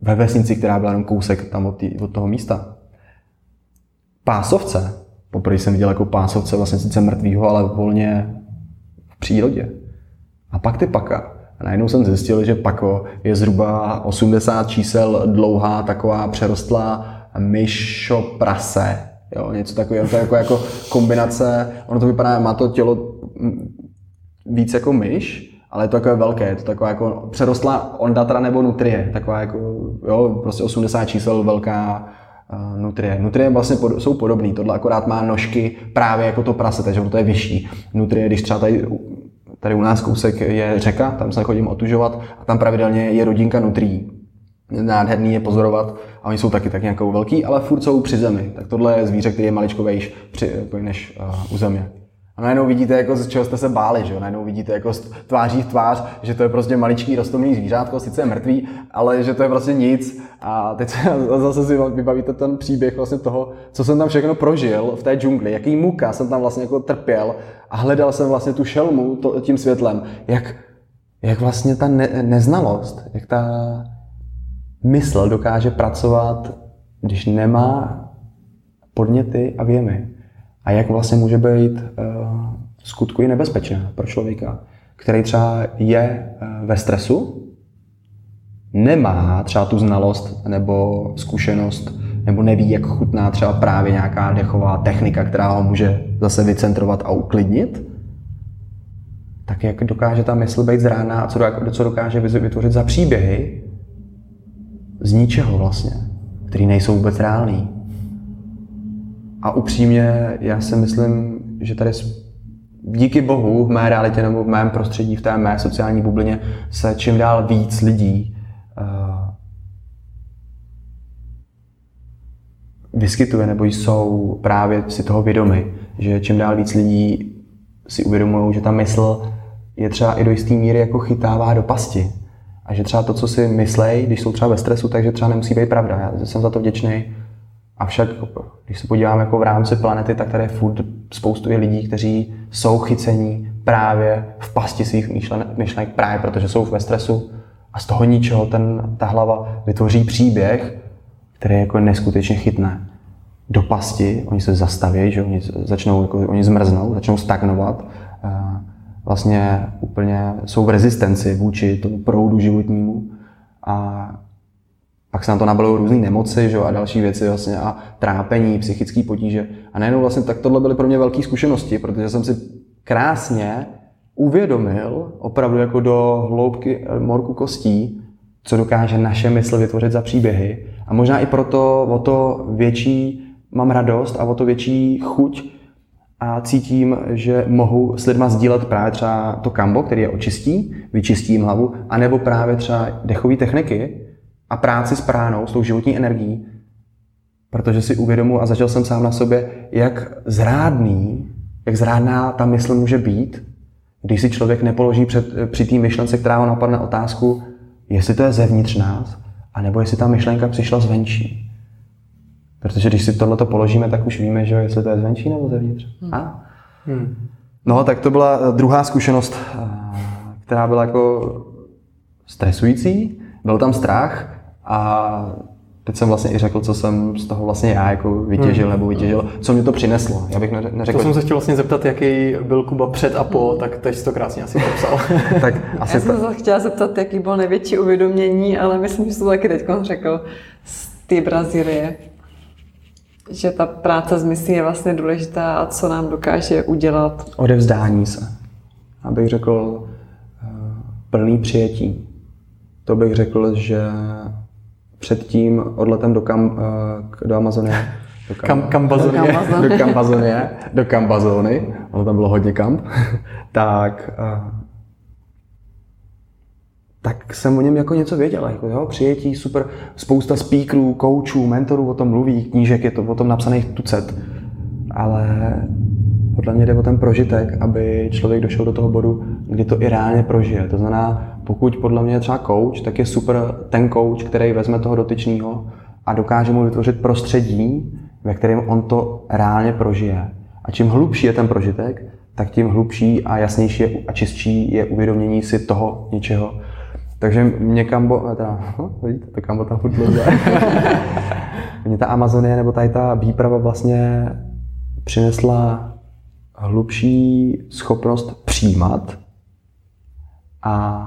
Ve vesnici, která byla jenom kousek tam od toho místa. Pásovce, Poprvé jsem viděl jako pásovce, vlastně sice mrtvýho, ale volně v přírodě. A pak ty paka. A najednou jsem zjistil, že pako je zhruba 80 čísel dlouhá taková přerostlá myšoprase. Jo, něco takového, to je jako kombinace, ono to vypadá, má to tělo víc jako myš, ale je to takové velké, je to taková jako přerostlá ondatra nebo nutrie, taková jako, jo, prostě 80 čísel velká nutrie. Nutrie vlastně jsou podobný, tohle akorát má nožky právě jako to prase, takže to je vyšší. Nutrie, když třeba tady u nás kousek je řeka, tam se chodím otužovat a tam pravidelně je rodinka nutrií. Nádherný je pozorovat a oni jsou taky tak nějakou velký, ale furt jsou při zemi. Tak tohle je zvíře, který je maličko vejš než u země. A najednou vidíte, jako, z čeho jste se báli, že jo? Najednou vidíte jako tváří v tvář, že to je prostě maličký roztomilý zvířátko, sice je mrtvý, ale že to je prostě nic. A teď zase si vybavíte ten příběh vlastně toho, co jsem tam všechno prožil v té džungli, jaký muka jsem tam vlastně jako trpěl a hledal jsem vlastně tu šelmu tím světlem. Jak vlastně ta neznalost, jak ta mysl dokáže pracovat, když nemá podněty a věmy. A jak vlastně může být v skutku i nebezpečná pro člověka, který třeba je ve stresu, nemá třeba tu znalost nebo zkušenost, nebo neví, jak chutná třeba právě nějaká dechová technika, která ho může zase vycentrovat a uklidnit. Tak jak dokáže ta mysl být zraná a co dokáže vytvořit za příběhy z ničeho vlastně, který nejsou vůbec reální. A upřímně, já si myslím, že tady díky Bohu v mé realitě nebo v mém prostředí, v té mé sociální bublině se čím dál víc lidí vyskytuje nebo jsou právě si toho vědomi, že čím dál víc lidí si uvědomují, že ta mysl je třeba i do jisté míry jako chytává do pasti. A že třeba to, co si myslejí, když jsou třeba ve stresu, takže třeba nemusí být pravda. Já jsem za to vděčný. Avšak, když se podívám jako v rámci planety, tak tady je furt spoustu lidí, kteří jsou chycení právě v pasti svých myšlenek, právě protože jsou ve stresu a z toho ničeho ta hlava vytvoří příběh, který je jako neskutečně chytné. Do pasti, oni se zastaví, že oni zmrznou, začnou stagnovat, vlastně úplně jsou v rezistenci vůči tomu proudu životnímu a pak se na to nabalou různé nemoci, že jo, a další věci vlastně a trápení, psychické potíže. A najednou vlastně tak tohle byly pro mě velké zkušenosti, protože jsem si krásně uvědomil opravdu jako do hloubky morku kostí, co dokáže naše mysl vytvořit za příběhy. A možná i proto o to větší mám radost a o to větší chuť a cítím, že mohu s lidma sdílet právě třeba to kambo, který je očistí, vyčistí jim hlavu, anebo právě třeba dechové techniky, a práci s pránou, s tou životní energií, protože si uvědomuji a začal jsem sám na sobě, jak zrádná ta mysl může být, když si člověk nepoloží při té myšlence, která ho napadne otázku, jestli to je zevnitř nás, anebo jestli ta myšlenka přišla zvenčí. Protože když si tohleto položíme, tak už víme, že jestli to je zvenčí nebo zevnitř. No, tak to byla druhá zkušenost, která byla jako stresující, byl tam strach, a teď jsem vlastně i řekl, co jsem z toho vlastně já jako vytěžil, co mě to přineslo. Já bych neřekl. To jsem se chtěl vlastně zeptat, jaký byl Kuba před a po, tak teď jsi to krásně asi popsal. Tak asi já jsem se chtěla zeptat, jaký bylo největší uvědomění, ale myslím, že jsi to taky teď řekl z té Brazílie. Že ta práce s myslí je vlastně důležitá a co nám dokáže udělat. Odevzdání se. Abych řekl plný přijetí. To bych řekl, že před tím odletem do Amazonie. Do Kambazony. Ono tam bylo hodně kamp. Tak jsem o něm jako něco věděl. Jako, jo, přijetí, super. Spousta speakerů, koučů, mentorů o tom mluví. Knížek je to o tom napsaných tucet. Ale podle mě jde o ten prožitek, aby člověk došel do toho bodu, kdy to i reálně prožije. To znamená, pokud podle mě je třeba coach, tak je super ten coach, který vezme toho dotyčného a dokáže mu vytvořit prostředí, ve kterém on to reálně prožije. A čím hlubší je ten prožitek, tak tím hlubší a jasnější a čistší je uvědomění si toho něčeho. Takže mě Kambo tam furt dlouze. Mě ta Amazonie nebo tady ta výprava vlastně přinesla hlubší schopnost přijímat a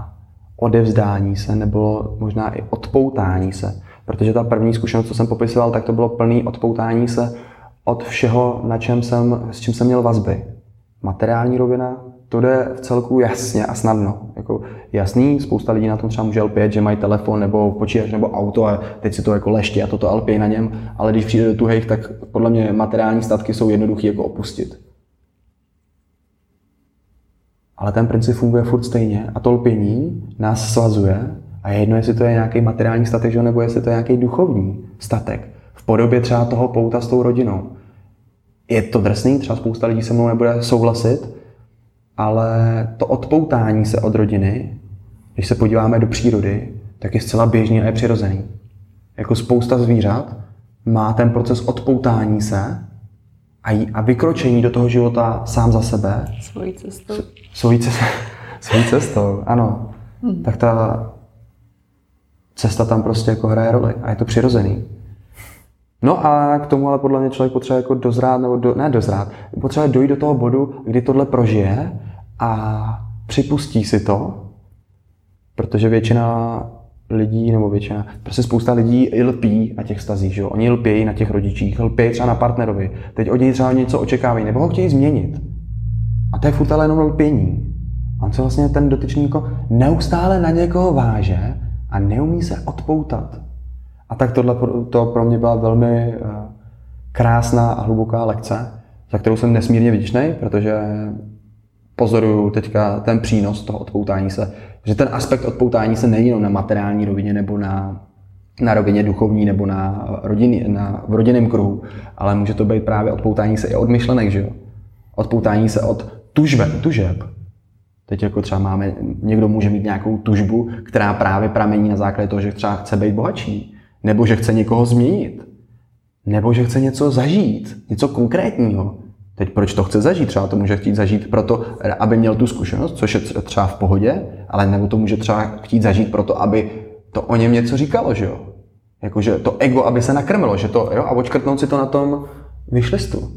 odevzdání se, nebo možná i odpoutání se. Protože ta první zkušenost, co jsem popisoval, tak to bylo plné odpoutání se od všeho, s čím jsem měl vazby. Materiální rovina, to jde v celku jasně a snadno. Jako jasný, spousta lidí na tom třeba může lpět, že mají telefon nebo počítač nebo auto a teď si to jako leští a toto lpějí na něm, ale když přijde do tuhejch, tak podle mě materiální statky jsou jednoduchý jako opustit. Ale ten princip funguje furt stejně a to lpění nás svazuje a je jedno, jestli to je nějaký materiální statek, nebo jestli to je nějaký duchovní statek v podobě třeba toho pouta s tou rodinou. Je to drsný, třeba spousta lidí se mnou nebude souhlasit, ale to odpoutání se od rodiny, když se podíváme do přírody, tak je zcela běžný a je přirozený. Jako spousta zvířat má ten proces odpoutání se a vykročení do toho života sám za sebe. Svojí cestou, ano. Tak ta cesta tam prostě jako hraje roli a je to přirozený. No a k tomu ale podle mě člověk potřebuje jako dozrát, potřebuje dojít do toho bodu, kdy tohle prožije a připustí si to, protože většina lidí, prostě spousta lidí lpí na těch vztazích, že jo? Oni lpějí na těch rodičích, lpějí třeba na partnerovi, teď od něj třeba něco očekávají, nebo ho chtějí změnit. A to je furt ale jenom lpění. On se vlastně ten dotyčný jako neustále na někoho váže a neumí se odpoutat. A tak tohle to pro mě byla velmi krásná a hluboká lekce, za kterou jsem nesmírně vděčný, protože pozoruju teďka ten přínos toho odpoutání se. Že ten aspekt odpoutání se není jenom na materiální rovině nebo na rovině duchovní nebo v rodinném kruhu, ale může to být právě odpoutání se i od myšlenek, že jo? Odpoutání se od tužeb. Teď jako třeba někdo může mít nějakou tužbu, která právě pramení na základě toho, že třeba chce být bohatší. Nebo že chce někoho změnit, nebo že chce něco zažít, něco konkrétního. Teď proč to chce zažít? Třeba to může chtít zažít proto, aby měl tu zkušenost, což je třeba v pohodě, ale nebo to může třeba chtít zažít proto, aby to o něm něco říkalo, že jo? Jakože to ego, aby se nakrmilo, že to, jo? A odškrtnout si to na tom wishlistu.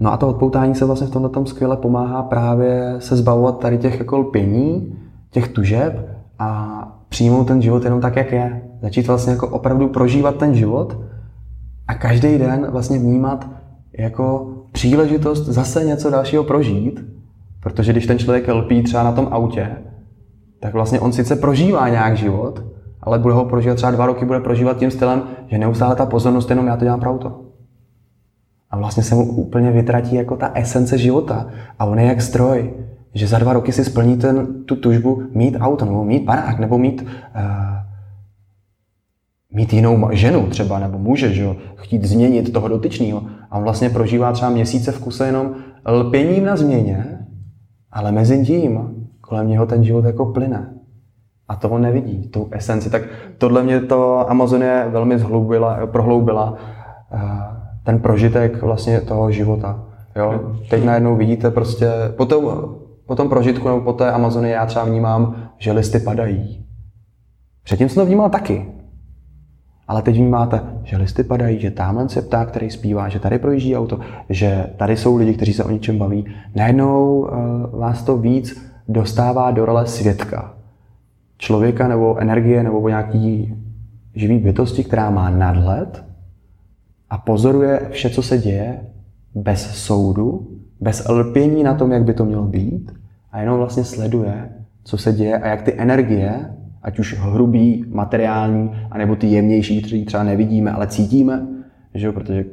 No a to odpoutání se vlastně v tomhle tom skvěle pomáhá právě se zbavovat tady těch jako lpění, těch tužeb a přijmout ten život jenom tak, jak je. Začít vlastně jako opravdu prožívat ten život a každý den vlastně vnímat jako příležitost zase něco dalšího prožít, protože když ten člověk lpí třeba na tom autě, tak vlastně on sice prožívá nějak život, ale bude ho prožívat třeba 2 roky, bude prožívat tím stylem, že neustále ta pozornost jenom já to dělám pro auto. A vlastně se mu úplně vytratí jako ta esence života a on je jak stroj. Že za 2 roky si splní tu tužbu mít auto, nebo mít barák, nebo mít jinou ženu třeba, nebo muže, že jo, chtít změnit toho dotyčného. A on vlastně prožívá třeba měsíce v kuse jenom lpěním na změně, ale mezi tím kolem něho ten život jako plyne. A toho nevidí, tu esenci. Tak tohle mě to Amazonie velmi prohloubila ten prožitek vlastně toho života. Jo? Teď najednou vidíte prostě, po tom prožitku nebo po té Amazonii já třeba vnímám, že listy padají. Předtím jsem to vnímal taky. Ale teď vnímáte, že listy padají, že tamhle se pták, který zpívá, že tady projíždí auto, že tady jsou lidi, kteří se o něčem baví. Najednou vás to víc dostává do role svědka. Člověka nebo energie nebo nějaký živý bytosti, která má nadhled a pozoruje vše, co se děje bez soudu, bez lpění na tom, jak by to mělo být a jenom vlastně sleduje, co se děje a jak ty energie, ať už hrubý, materiální, anebo ty jemnější, které třeba nevidíme, ale cítíme, že jo? Protože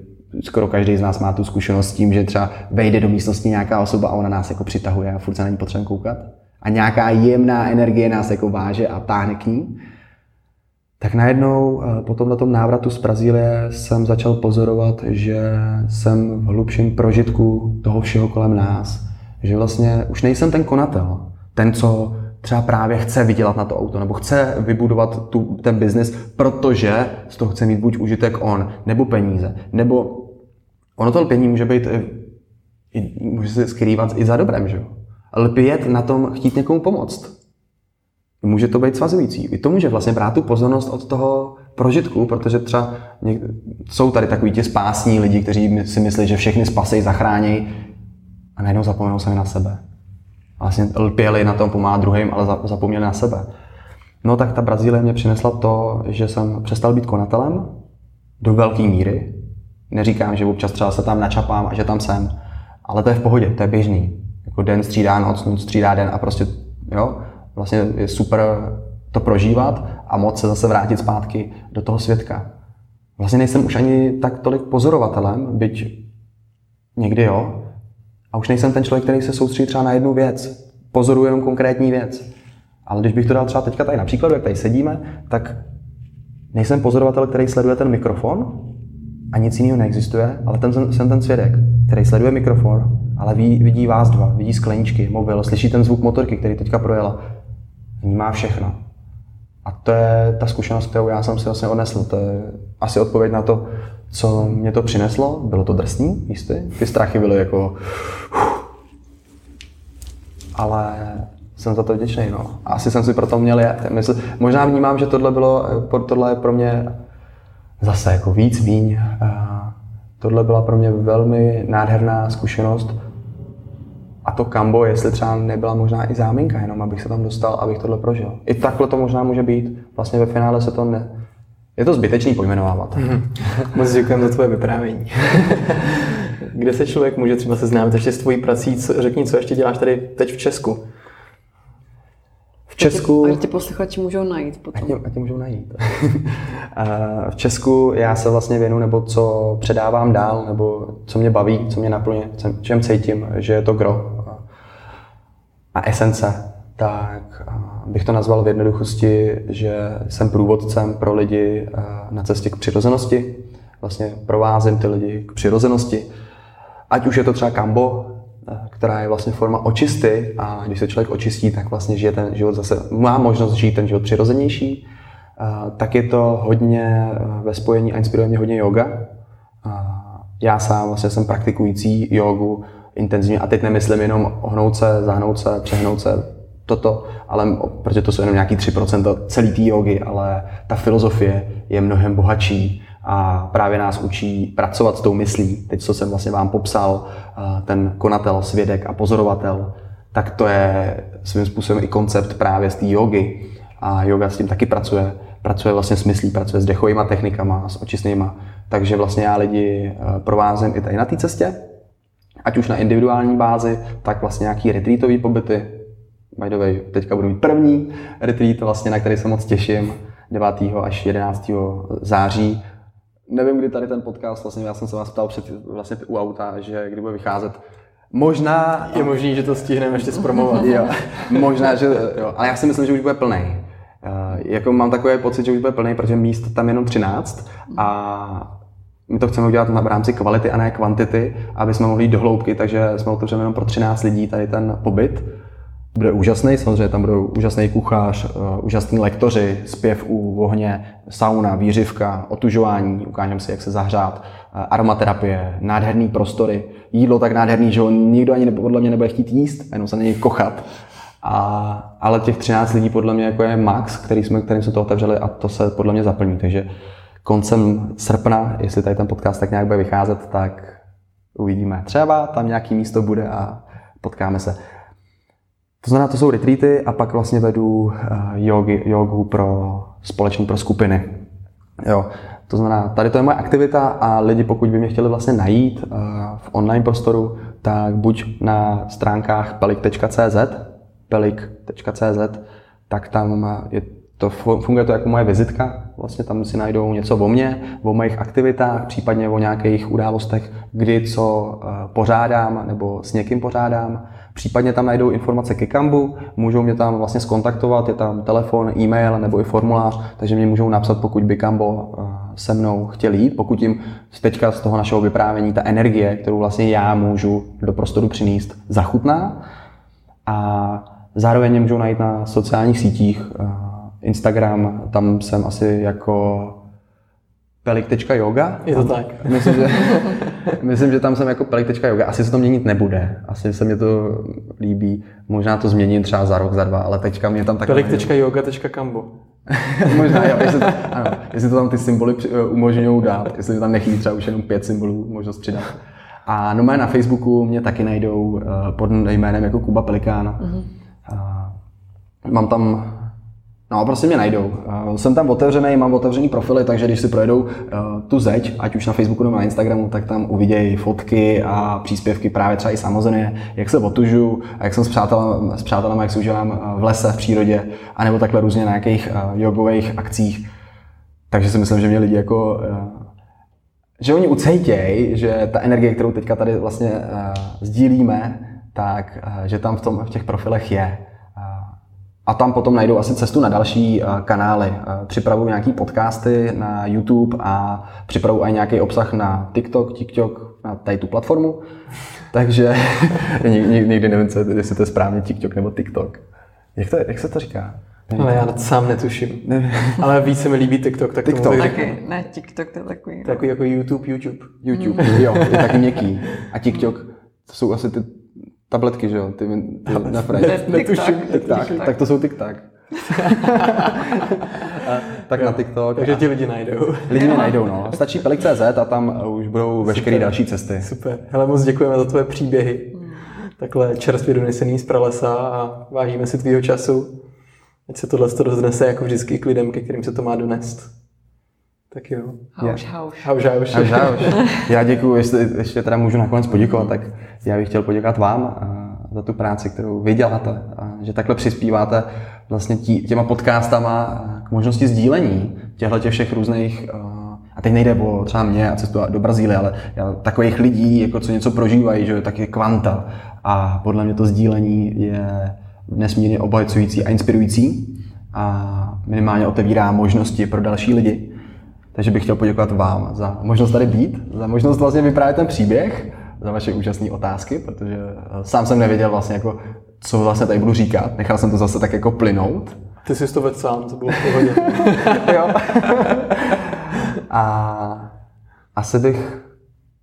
skoro každý z nás má tu zkušenost s tím, že třeba vejde do místnosti nějaká osoba a ona nás jako přitahuje a furt se na ní potřebujeme koukat a nějaká jemná energie nás jako váže a táhne k ní. Tak najednou potom na tom návratu z Brazílie jsem začal pozorovat, že jsem v hlubším prožitku toho všeho kolem nás. Že vlastně už nejsem ten konatel, ten, co třeba právě chce vydělat na to auto, nebo chce vybudovat ten biznis, protože z toho chce mít buď užitek on, nebo peníze, nebo ono to lpění může být, může se skrývat i za dobrem, že jo? Lpět na tom, chtít někomu pomoct. Může to být svazující. I to může vlastně brát tu pozornost od toho prožitků, protože třeba jsou tady takový ti spásní lidi, kteří si myslí, že všechny spasejí, zachránějí a najednou zapomenou sami na sebe. A vlastně lpěli na tom pomáhat druhým, ale zapomněli na sebe. No tak ta Brazílie mě přinesla to, že jsem přestal být konatelem do velké míry. Neříkám, že občas třeba se tam načapám a že tam jsem, ale to je v pohodě, to je běžný. Jako den střídá noc, noc střídá den a prostě jo, vlastně je super to prožívat a moc se zase vrátit zpátky do toho světka. Vlastně nejsem už ani tak tolik pozorovatelem, byť někdy jo, a už nejsem ten člověk, který se soustředí třeba na jednu věc, pozoruji jenom konkrétní věc. Ale když bych to dal třeba teďka tady na příkladu, jak tady sedíme, tak nejsem pozorovatel, který sleduje ten mikrofon a nic jiného neexistuje, ale jsem ten svědek, který sleduje mikrofon, ale vidí vás dva, vidí skleničky, mobil, slyší ten zvuk motorky, který teďka projela, vnímá všechno. A to je ta zkušenost, kterou já jsem si vlastně odnesl. To je asi odpověď na to, co mě to přineslo. Bylo to drsný, jistě. Ty strachy byly jako... Ale jsem za to vděčný, no. Asi jsem si proto měl jet. Možná vnímám, že tohle je pro mě zase jako víc, míň. Tohle byla pro mě velmi nádherná zkušenost. A to Kambo, jestli třeba nebyla možná i záminka, jenom abych se tam dostal, abych tohle prožil. I takhle to možná může být. Vlastně ve finále se to ne... Je to zbytečný pojmenovávat. Moc děkujeme za tvoje vyprávění. Kde se člověk může třeba seznámit ještě s tvojí prací? Řekni, co ještě děláš tady teď v Česku. V Česku... A tě posluchači můžou najít potom. A tě můžou najít. V Česku já se vlastně věnu, nebo co předávám dál, nebo co mě baví, co mě naplňuje, čem cítím, že je to gro a esence, tak bych to nazval v jednoduchosti, že jsem průvodcem pro lidi na cestě k přirozenosti. Vlastně provázím ty lidi k přirozenosti. Ať už je to třeba Kambo, která je vlastně forma očisty a když se člověk očistí, tak vlastně žije ten život zase, má možnost žít ten život přirozenější. Tak je to hodně ve spojení a inspiruje mě hodně yoga. Já sám vlastně jsem praktikující jogu intenzivně a teď nemyslím jenom ohnout se, zahnout se, přehnout se, toto, ale protože to jsou jenom nějaký 3% celý té jogy, ale ta filozofie je mnohem bohatší. A právě nás učí pracovat s tou myslí. Teď, co jsem vlastně vám popsal, ten konatel, svědek a pozorovatel, tak to je svým způsobem i koncept právě z té jogy. A yoga s tím taky pracuje. Pracuje vlastně s myslí, pracuje s dechovýma technikama, s očistnýma. Takže vlastně já lidi provázím i tady na té cestě. Ať už na individuální bázi, tak vlastně nějaký retreatový pobyty. By the way, teďka budu mít první retreat, vlastně, na který se moc těším, 9. až 11. září. Nevím, kdy tady ten podcast, vlastně já jsem se vás ptal před vlastně u auta, že kdy bude vycházet. Možná je možný, že to stihneme ještě zpromovat. Jo, možná, že jo, ale já si myslím, že už bude plnej. Jako mám takový pocit, že už bude plnej, protože míst tam jenom 13 a my to chceme udělat v rámci kvality a ne kvantity, aby jsme mohli jít do hloubky, takže jsme otevřeli jenom pro 13 lidí tady ten pobyt. Bude úžasný, samozřejmě tam budou úžasný kuchař, úžasný lektoři, zpěv u ohně, sauna, výřivka, otužování, ukážeme si, jak se zahřát, aromaterapie, nádherný prostory, jídlo tak nádherný, že ho nikdo ani podle mě nebude chtít jíst, jenom se na něj kochat. Ale těch 13 lidí podle mě jako je max, kterým jsme to otevřeli a to se podle mě zaplní, takže koncem srpna, jestli tady ten podcast tak nějak bude vycházet, tak uvidíme. Třeba tam nějaký místo bude a potkáme se. To znamená, to jsou retreaty a pak vlastně vedu jogu pro společný, pro skupiny. Jo, to znamená, tady to je moje aktivita a lidi, pokud by mě chtěli vlastně najít v online prostoru, tak buď na stránkách pelik.cz, tak tam funguje to jako moje vizitka. Vlastně tam si najdou něco o mně, o mojich aktivitách, případně o nějakých událostech, kdy co pořádám nebo s někým pořádám. Případně tam najdou informace ke Kambu, můžou mě tam vlastně skontaktovat, je tam telefon, e-mail nebo i formulář, takže mě můžou napsat, pokud by Kambo se mnou chtěl jít, pokud jim teďka z toho našeho vyprávění ta energie, kterou vlastně já můžu do prostoru přinést, zachutná. A zároveň mě můžou najít na sociálních sítích, Instagram, tam jsem asi jako peliktečka yoga. Je to tak. Myslím, že tam jsem jako peliktečka yoga. Asi se to měnit nebude. Asi se mi to líbí. Možná to změním třeba za rok, za dva, ale teďka mě tam tak... Peliktečka yoga.kambo. Možná, já, jestli, ano, jestli to tam ty symboly umožňují dát, jestli tam nechybí třeba už jenom 5 symbolů možnost přidat. A no, na Facebooku mě taky najdou pod jménem jako Kuba Pelikán. Mm-hmm. Mám tam, no prostě mě najdou. Jsem tam otevřený, mám otevřený profily, takže když si projedou tu zeď, ať už na Facebooku nebo na Instagramu, tak tam uvidějí fotky a příspěvky právě třeba i z Amazonie, jak se otužu, jak jsem s přátelem, jak si užívám v lese, v přírodě, anebo takhle různě na nějakých jogových akcích. Takže si myslím, že mě lidi jako, že oni ucejtějí, že ta energie, kterou teďka tady vlastně sdílíme, tak že tam v těch profilech je. A tam potom najdou asi cestu na další kanály. Připravuju nějaký podcasty na YouTube a připravuju i nějaký obsah na TikTok, na tady tu platformu. Takže nikdy nevím, jestli to je správně TikTok nebo TikTok. Jak se to říká? Ale já sám netuším. Ale víc se mi líbí TikTok, tak TikTok. Tomu tak řeknu. Taky, ne, TikTok to je takový. Takový jako YouTube. Jo, je taky měkký. A TikTok, to jsou asi ty tabletky, že jo? Ty na frajde. Netuším. TikTok. Tak to jsou TikTok. Tak jo, na TikTok. Takže ti lidi najdou. Lidi mě najdou, no. Stačí pelik.cz a tam už budou veškeré další cesty. Super. Hele, moc děkujeme za tvoje příběhy. Takhle čerstvě donesený z pralesa a vážíme si tvýho času. Ať se tohle roznese jako vždycky k lidem, ke kterým se to má donést. Tak jo. Hauš. Já děkuju, jestli ještě teda můžu nakonec poděkovat, tak já bych chtěl poděkovat vám za tu práci, kterou vy děláte, a že takhle přispíváte vlastně těma podcastama k možnosti sdílení těchto všech různých, a teď nejde o třeba mě a cestu do Brazílie, ale takových lidí, jako co něco prožívají, že tak je kvanta. A podle mě to sdílení je nesmírně obohacující a inspirující a minimálně otevírá možnosti pro další lidi. Takže bych chtěl poděkovat vám za možnost tady být, za možnost vlastně vyprávět ten příběh, za vaše úžasné otázky, protože sám jsem nevěděl vlastně jako, co vlastně tady budu říkat. Nechal jsem to zase tak jako plynout. Ty jsi to vedl sám, to bylo v pohodě. Jo. A asi bych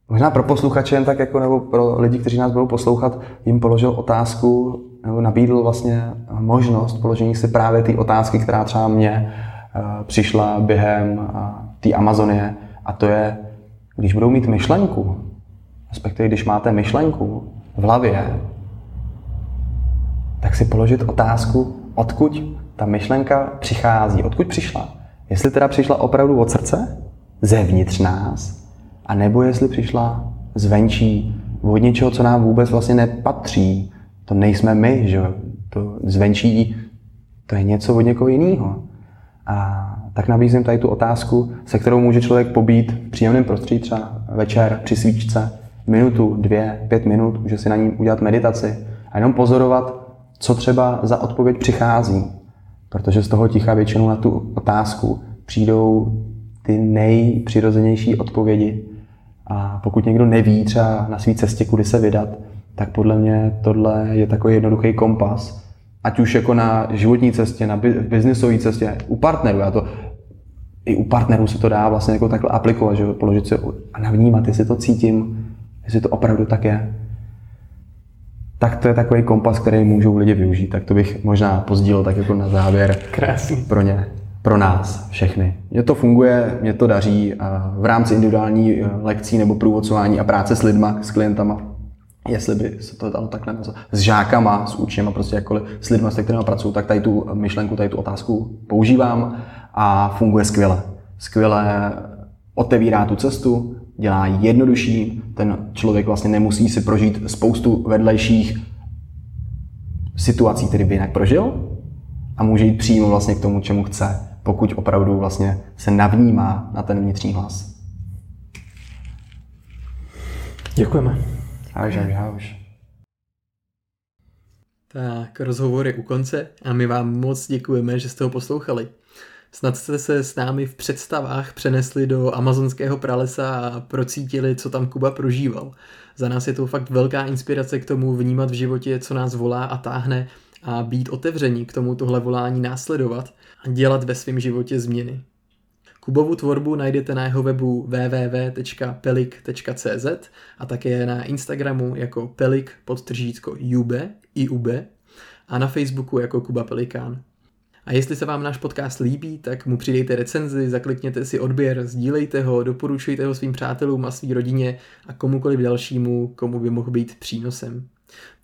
možná pro posluchače jen tak jako, nebo pro lidi, kteří nás budou poslouchat, jim položil otázku, nebo nabídl vlastně možnost položení si právě té otázky, která třeba mě přišla během té Amazonie, a to je, když budou mít myšlenku, respektive když máte myšlenku v hlavě, tak si položit otázku, odkud ta myšlenka přichází, odkud přišla. Jestli teda přišla opravdu od srdce, zevnitř nás, a nebo jestli přišla zvenčí, od něčeho, co nám vůbec vlastně nepatří. To nejsme my, že to zvenčí, to je něco od někoho jiného. A tak nabízím tady tu otázku, se kterou může člověk pobít v příjemném prostředí, třeba večer při svíčce, minutu, 2, 5 minut, může si na ní udělat meditaci a jenom pozorovat, co třeba za odpověď přichází. Protože z toho ticha většinou na tu otázku přijdou ty nejpřirozenější odpovědi. A pokud někdo neví třeba na své cestě, kudy se vydat, tak podle mě tohle je takový jednoduchý kompas. Ať už jako na životní cestě, na biznisové cestě, u partnerů. I u partnerů se to dá vlastně jako takhle aplikovat, že položit si a navnímat, jestli to cítím, jestli to opravdu tak je. Tak to je takový kompas, který můžou lidi využít. Tak to bych možná pozdílil tak jako na závěr. Krásný. Pro ně, pro nás všechny. Mně to funguje, mně to daří a v rámci individuální lekcí nebo průvodcování a práce s lidma, s klientama. Jestli by se to dalo takhle nazvat, s žákama, s učněma, prostě jakkoliv, s lidmi, se kterými pracuji, tak tady tu myšlenku, tady tu otázku používám a funguje skvěle. Skvěle otevírá tu cestu, dělá jednodušší, ten člověk vlastně nemusí si prožít spoustu vedlejších situací, které by jinak prožil, a může jít přímo vlastně k tomu, čemu chce, pokud opravdu vlastně se navnímá na ten vnitřní hlas. Děkujeme. Ahoj. Tak, rozhovor je u konce a my vám moc děkujeme, že jste ho poslouchali. Snad jste se s námi v představách přenesli do amazonského pralesa a procítili, co tam Kuba prožíval. Za nás je to fakt velká inspirace k tomu vnímat v životě, co nás volá a táhne, a být otevření k tomu tohle volání následovat a dělat ve svém životě změny. Kubovu tvorbu najdete na jeho webu www.pelik.cz a také na Instagramu jako pelik_Yube a na Facebooku jako Kuba Pelikán. A A jestli se vám náš podcast líbí, tak mu přidejte recenzi, zaklikněte si odběr, sdílejte ho, doporučujte ho svým přátelům a své rodině a komukoliv dalšímu, komu by mohl být přínosem.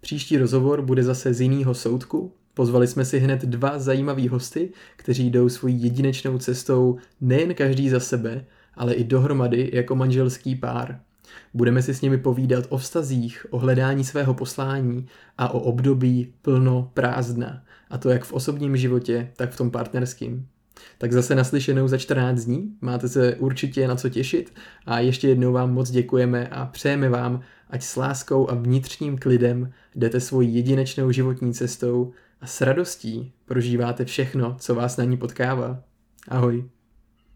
Příští rozhovor bude zase z jiného soudku. Pozvali jsme si hned 2 zajímavý hosty, kteří jdou svojí jedinečnou cestou nejen každý za sebe, ale i dohromady jako manželský pár. Budeme si s nimi povídat o vztazích, o hledání svého poslání a o období plno prázdna. A to jak v osobním životě, tak v tom partnerském. Tak zase naslyšenou za 14 dní, máte se určitě na co těšit a ještě jednou vám moc děkujeme a přejeme vám, ať s láskou a vnitřním klidem jdete svojí jedinečnou životní cestou a s radostí prožíváte všechno, co vás na ní potkává. Ahoj.